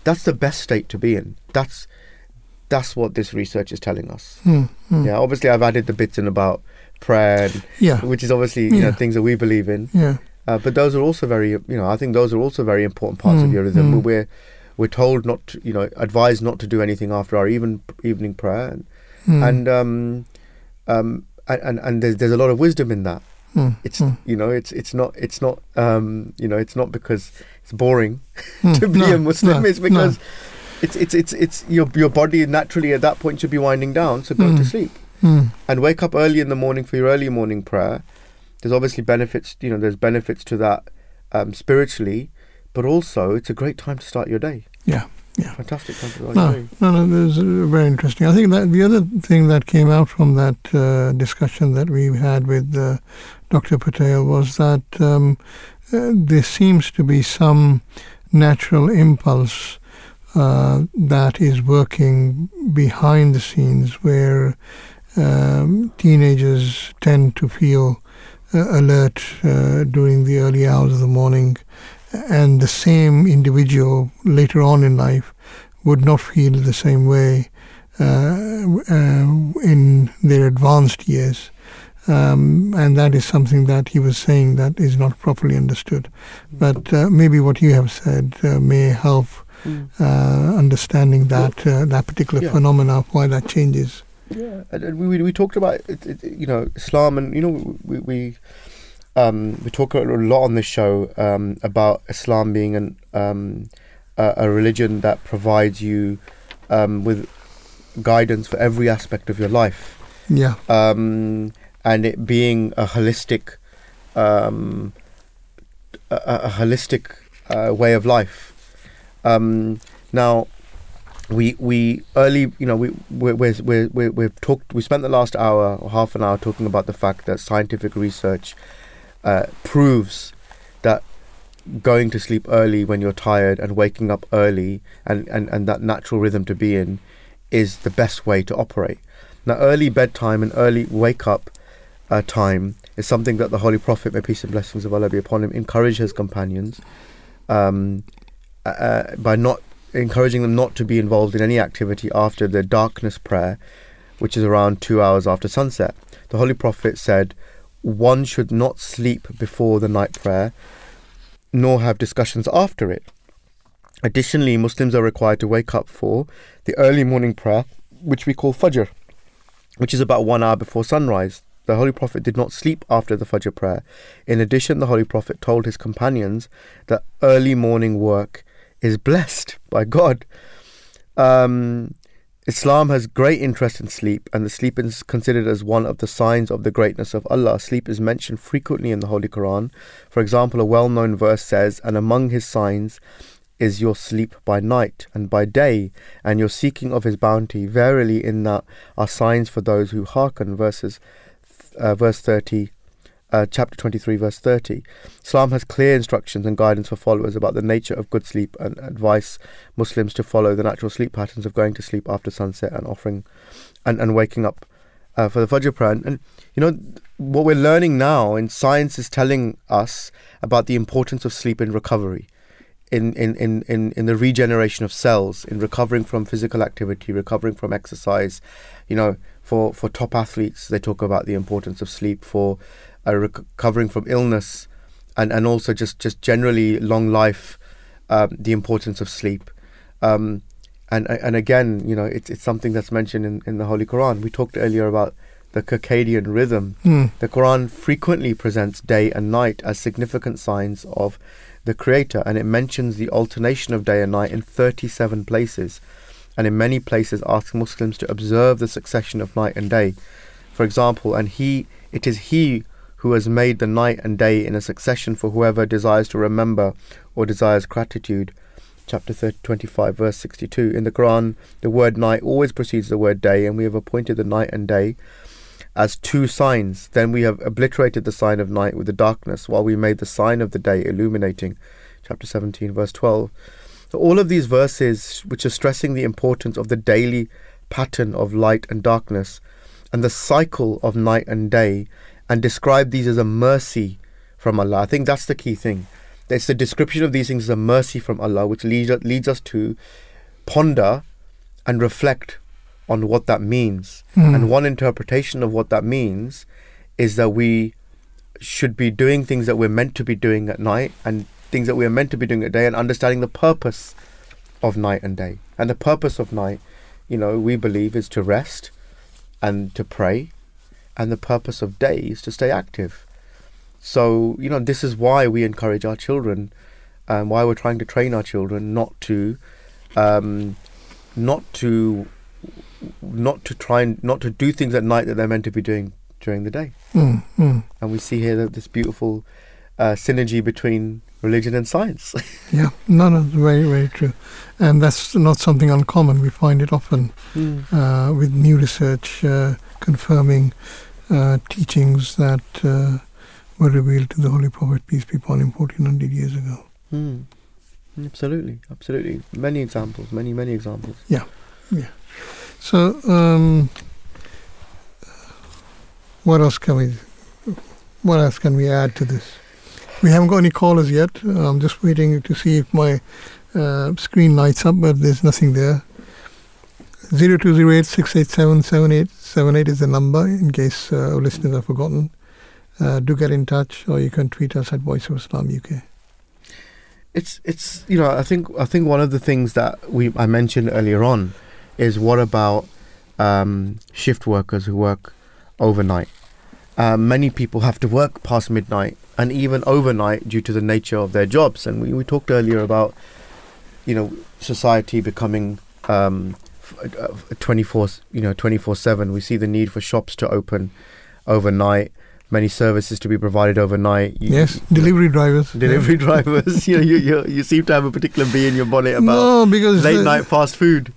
That's the best state to be in. That's that's what this research is telling us. Mm, mm. Yeah, obviously I've added the bits in about prayer, and, yeah. which is obviously you yeah. know things that we believe in. Yeah, uh, but those are also very you know I think those are also very important parts mm, of your rhythm. Mm. We're We're told not to, you know, advised not to do anything after our even evening prayer, and mm. and, um, um, and and there's there's a lot of wisdom in that. Mm. It's mm. you know, it's it's not it's not um, you know, it's not because it's boring mm. to be no, a Muslim. No, it's because no. it's it's it's it's your your body naturally at that point should be winding down, so go mm. to sleep mm. and wake up early in the morning for your early morning prayer. There's obviously benefits, you know, there's benefits to that um, spiritually. But also, it's a great time to start your day. Yeah, yeah, fantastic time to start no, your day. No, no, this is very interesting. I think that the other thing that came out from that uh, discussion that we had with uh, Doctor Patel was that um, uh, there seems to be some natural impulse uh, that is working behind the scenes, where um, teenagers tend to feel uh, alert uh, during the early hours of the morning. And the same individual later on in life would not feel the same way uh, uh, in their advanced years. Um, and that is something that he was saying that is not properly understood. But uh, maybe what you have said uh, may help uh, understanding that uh, that particular yeah. phenomena of why that changes. Yeah, and we, we we talked about you know Islam, and you know we we um, we talk a lot on this show um, about Islam being an um, a, a religion that provides you um, with guidance for every aspect of your life. Yeah. Um, and it being a holistic, um, a, a holistic uh, way of life. Um, now. We we early you know we we we we we've talked we spent the last hour or half an hour talking about the fact that scientific research uh, proves that going to sleep early when you're tired and waking up early and, and, and that natural rhythm to be in is the best way to operate. Now, early bedtime and early wake up uh, time is something that the Holy Prophet, may peace and blessings of Allah be upon him, encouraged his companions um, uh, by not. encouraging them not to be involved in any activity after the darkness prayer, which is around two hours after sunset. The Holy Prophet said, one should not sleep before the night prayer, nor have discussions after it. Additionally, Muslims are required to wake up for the early morning prayer, which we call Fajr, which is about one hour before sunrise. The Holy Prophet did not sleep after the Fajr prayer. In addition, the Holy Prophet told his companions that early morning work is blessed by God. Um, Islam has great interest in sleep, and the sleep is considered as one of the signs of the greatness of Allah. Sleep is mentioned frequently in the Holy Quran. For example, a well-known verse says, "And among his signs is your sleep by night and by day, and your seeking of his bounty. Verily in that are signs for those who hearken." Verses, uh, verse thirty. Uh, chapter twenty-three, verse thirty. Islam has clear instructions and guidance for followers about the nature of good sleep and advice Muslims to follow the natural sleep patterns of going to sleep after sunset and offering and, and waking up uh, for the Fajr prayer. And, and you know, what we're learning now, and science is telling us about the importance of sleep in recovery, in, in, in, in, in the regeneration of cells, in recovering from physical activity, recovering from exercise. You know, for, for top athletes, they talk about the importance of sleep for Uh, recovering from illness, and, and also just, just generally long life, um, the importance of sleep, um, and and again, you know, it's it's something that's mentioned in, in the Holy Quran. We talked earlier about the circadian rhythm. Mm. The Quran frequently presents day and night as significant signs of the Creator, and it mentions the alternation of day and night in thirty-seven places, and in many places asks Muslims to observe the succession of night and day. For example, and he it is he. who has made the night and day in a succession for whoever desires to remember or desires gratitude. Chapter twenty-five, verse sixty-two. In the Quran, the word night always precedes the word day, and we have appointed the night and day as two signs. Then we have obliterated the sign of night with the darkness, while we made the sign of the day illuminating. Chapter seventeen, verse twelve. So all of these verses, which are stressing the importance of the daily pattern of light and darkness, and the cycle of night and day, and describe these as a mercy from Allah. I think that's the key thing. It's the description of these things as a mercy from Allah, which leads, leads us to ponder and reflect on what that means. Mm. And one interpretation of what that means is that we should be doing things that we're meant to be doing at night and things that we're meant to be doing at day, and understanding the purpose of night and day. And the purpose of night, you know, we believe is to rest and to pray. And the purpose of day is to stay active. So, you know, this is why we encourage our children, and um, why we're trying to train our children not to, um, not to, not to try and not to do things at night that they're meant to be doing during the day. Mm, mm. And we see here that this beautiful uh, synergy between religion and science. Yeah, no, no, very, very true. And that's not something uncommon. We find it often mm. uh, with new research uh, confirming uh, teachings that uh, were revealed to the Holy Prophet, peace be upon him, fourteen hundred years ago. Mm. Absolutely, absolutely. Many examples, many, many examples. Yeah, yeah. So, um, what else can we, what else can we add to this? We haven't got any callers yet. I'm just waiting to see if my uh, screen lights up, but there's nothing there. zero two zero eight, six eight seven, seven eight seven eight is the number, in case uh, our listeners have forgotten. Uh, do get in touch, or you can tweet us at Voice of Islam U K. It's it's you know I think I think one of the things that we I mentioned earlier on is what about um, shift workers who work overnight? Uh, many people have to work past midnight and even overnight due to the nature of their jobs. And we, we talked earlier about you know society becoming um, twenty-four you know twenty-four seven. We see the need for shops to open overnight. Many services to be provided overnight. You, yes, delivery drivers. Delivery yeah. drivers. You know, you, you you seem to have a particular bee in your bonnet about no, because late uh, night fast food.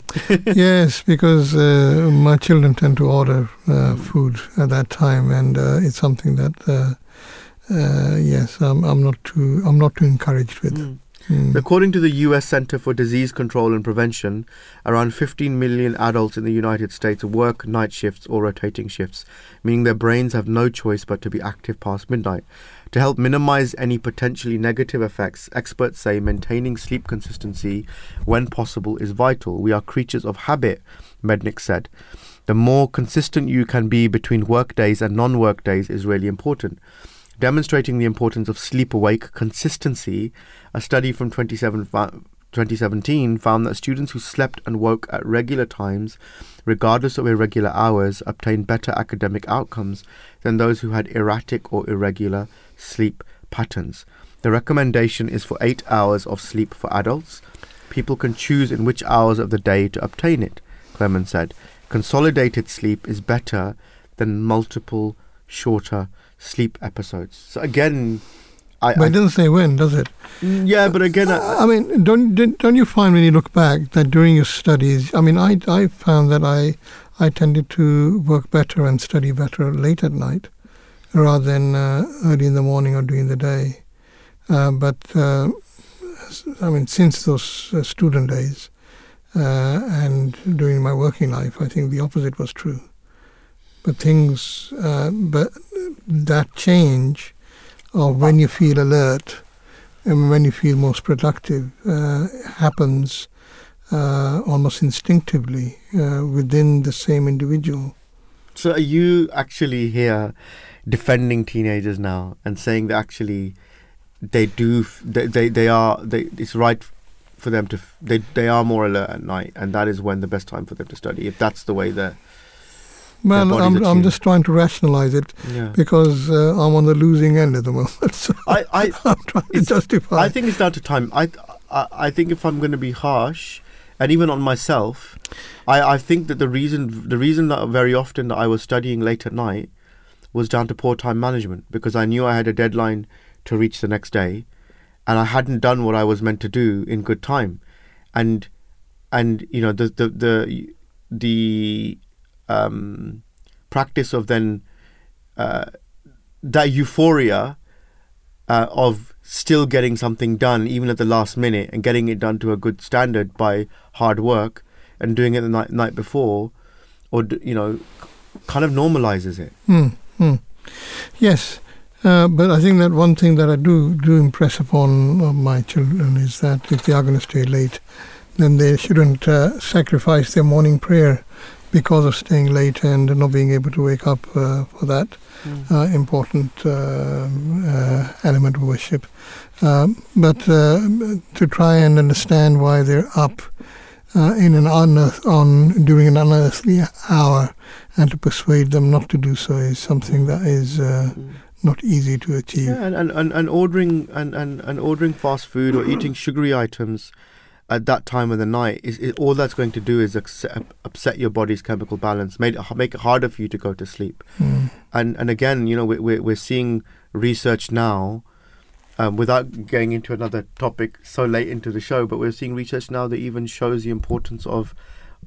Yes, because uh, my children tend to order uh, food at that time, and uh, it's something that uh, uh, yes, I'm, I'm not too I'm not too encouraged with. Mm. Mm. According to the U S Center for Disease Control and Prevention, around fifteen million adults in the United States work night shifts or rotating shifts, meaning their brains have no choice but to be active past midnight. To help minimize any potentially negative effects, experts say maintaining sleep consistency when possible is vital. We are creatures of habit, Mednick said. The more consistent you can be between work days and non-work days is really important. Demonstrating the importance of sleep-awake consistency, a study from twenty seventeen found that students who slept and woke at regular times, regardless of irregular hours, obtained better academic outcomes than those who had erratic or irregular sleep patterns. The recommendation is for eight hours of sleep for adults. People can choose in which hours of the day to obtain it, Clement said. Consolidated sleep is better than multiple shorter sleep episodes. So again, I, but it doesn't say when, does it? Yeah, but again, I, I, I mean, don't don't you find when you look back that during your studies, I mean, I I found that I I tended to work better and study better late at night rather than uh, early in the morning or during the day. Uh, but uh, I mean, since those uh, student days uh, and during my working life, I think the opposite was true. But things, uh, but that change of when you feel alert and when you feel most productive uh, happens uh, almost instinctively uh, within the same individual. So are you actually here defending teenagers now and saying that actually they do, they they, they are, they, it's right for them to, they, they are more alert at night, and that is when the best time for them to study, if that's the way they're... Man, I'm, I'm just trying to rationalise it yeah. because uh, I'm on the losing end at the moment. So I, I, I'm trying to justify. I think it's down to time. I, I, I think if I'm going to be harsh, and even on myself, I, I think that the reason, the reason that very often that I was studying late at night was down to poor time management, because I knew I had a deadline to reach the next day, and I hadn't done what I was meant to do in good time, and and you know the the the the. Um, practice of then uh, that euphoria uh, of still getting something done even at the last minute and getting it done to a good standard by hard work and doing it the night, night before, or you know, kind of normalizes it. Mm, mm. Yes, uh, but I think that one thing that I do do impress upon my children is that if they are going to stay late, then they shouldn't uh, sacrifice their morning prayer because of staying late and not being able to wake up uh, for that mm. uh, important uh, uh, element of worship. Um, but uh, to try and understand why they're up uh, in an unearth- on during an unearthly hour and to persuade them not to do so is something that is uh, mm. not easy to achieve. Yeah, and, and, and ordering and, and, and ordering fast food or eating sugary items at that time of the night, is, is all that's going to do is upset, upset your body's chemical balance, made, make it harder for you to go to sleep. Mm. And and again, you know, we, we, we're seeing research now, um, without getting into another topic so late into the show, but we're seeing research now that even shows the importance of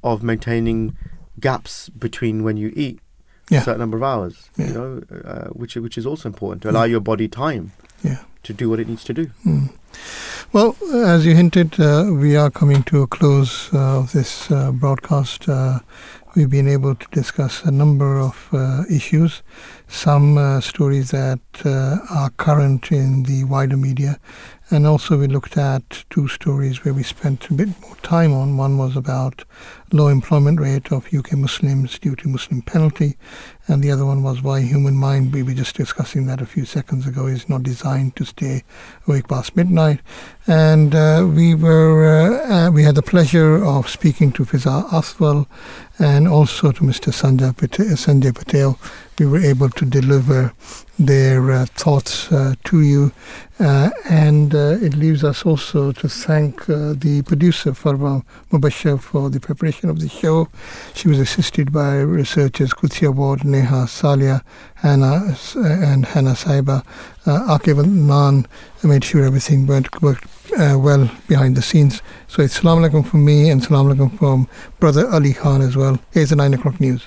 of maintaining gaps between when you eat yeah. a certain number of hours, yeah. you know, uh, which, which is also important, to allow yeah. your body time yeah. to do what it needs to do. Mm. Well, as you hinted, uh, we are coming to a close uh, of this uh, broadcast. Uh, we've been able to discuss a number of uh, issues, some uh, stories that uh, are current in the wider media, and also we looked at two stories where we spent a bit more time on. One was about low employment rate of U K Muslims due to Muslim penalty, and the other one was why human mind, we were just discussing that a few seconds ago, is not designed to stay awake past midnight. And uh, we were uh, uh, we had the pleasure of speaking to Fiza Atwal and also to Mister Sanjay Patel, Sanjay Patel. We were able to deliver their uh, thoughts uh, to you, uh, and uh, it leaves us also to thank uh, the producer Farwa Mubashir for the preparation of the show. She was assisted by researchers Kutsia Ward, Neha Salia, Hannah uh, and Hannah Saiba. Uh, Akib Adnan made sure everything went, worked uh, well behind the scenes. So it's Salaam Alaikum from me and Salaam Alaikum from brother Ali Khan as well. Here's the nine o'clock news.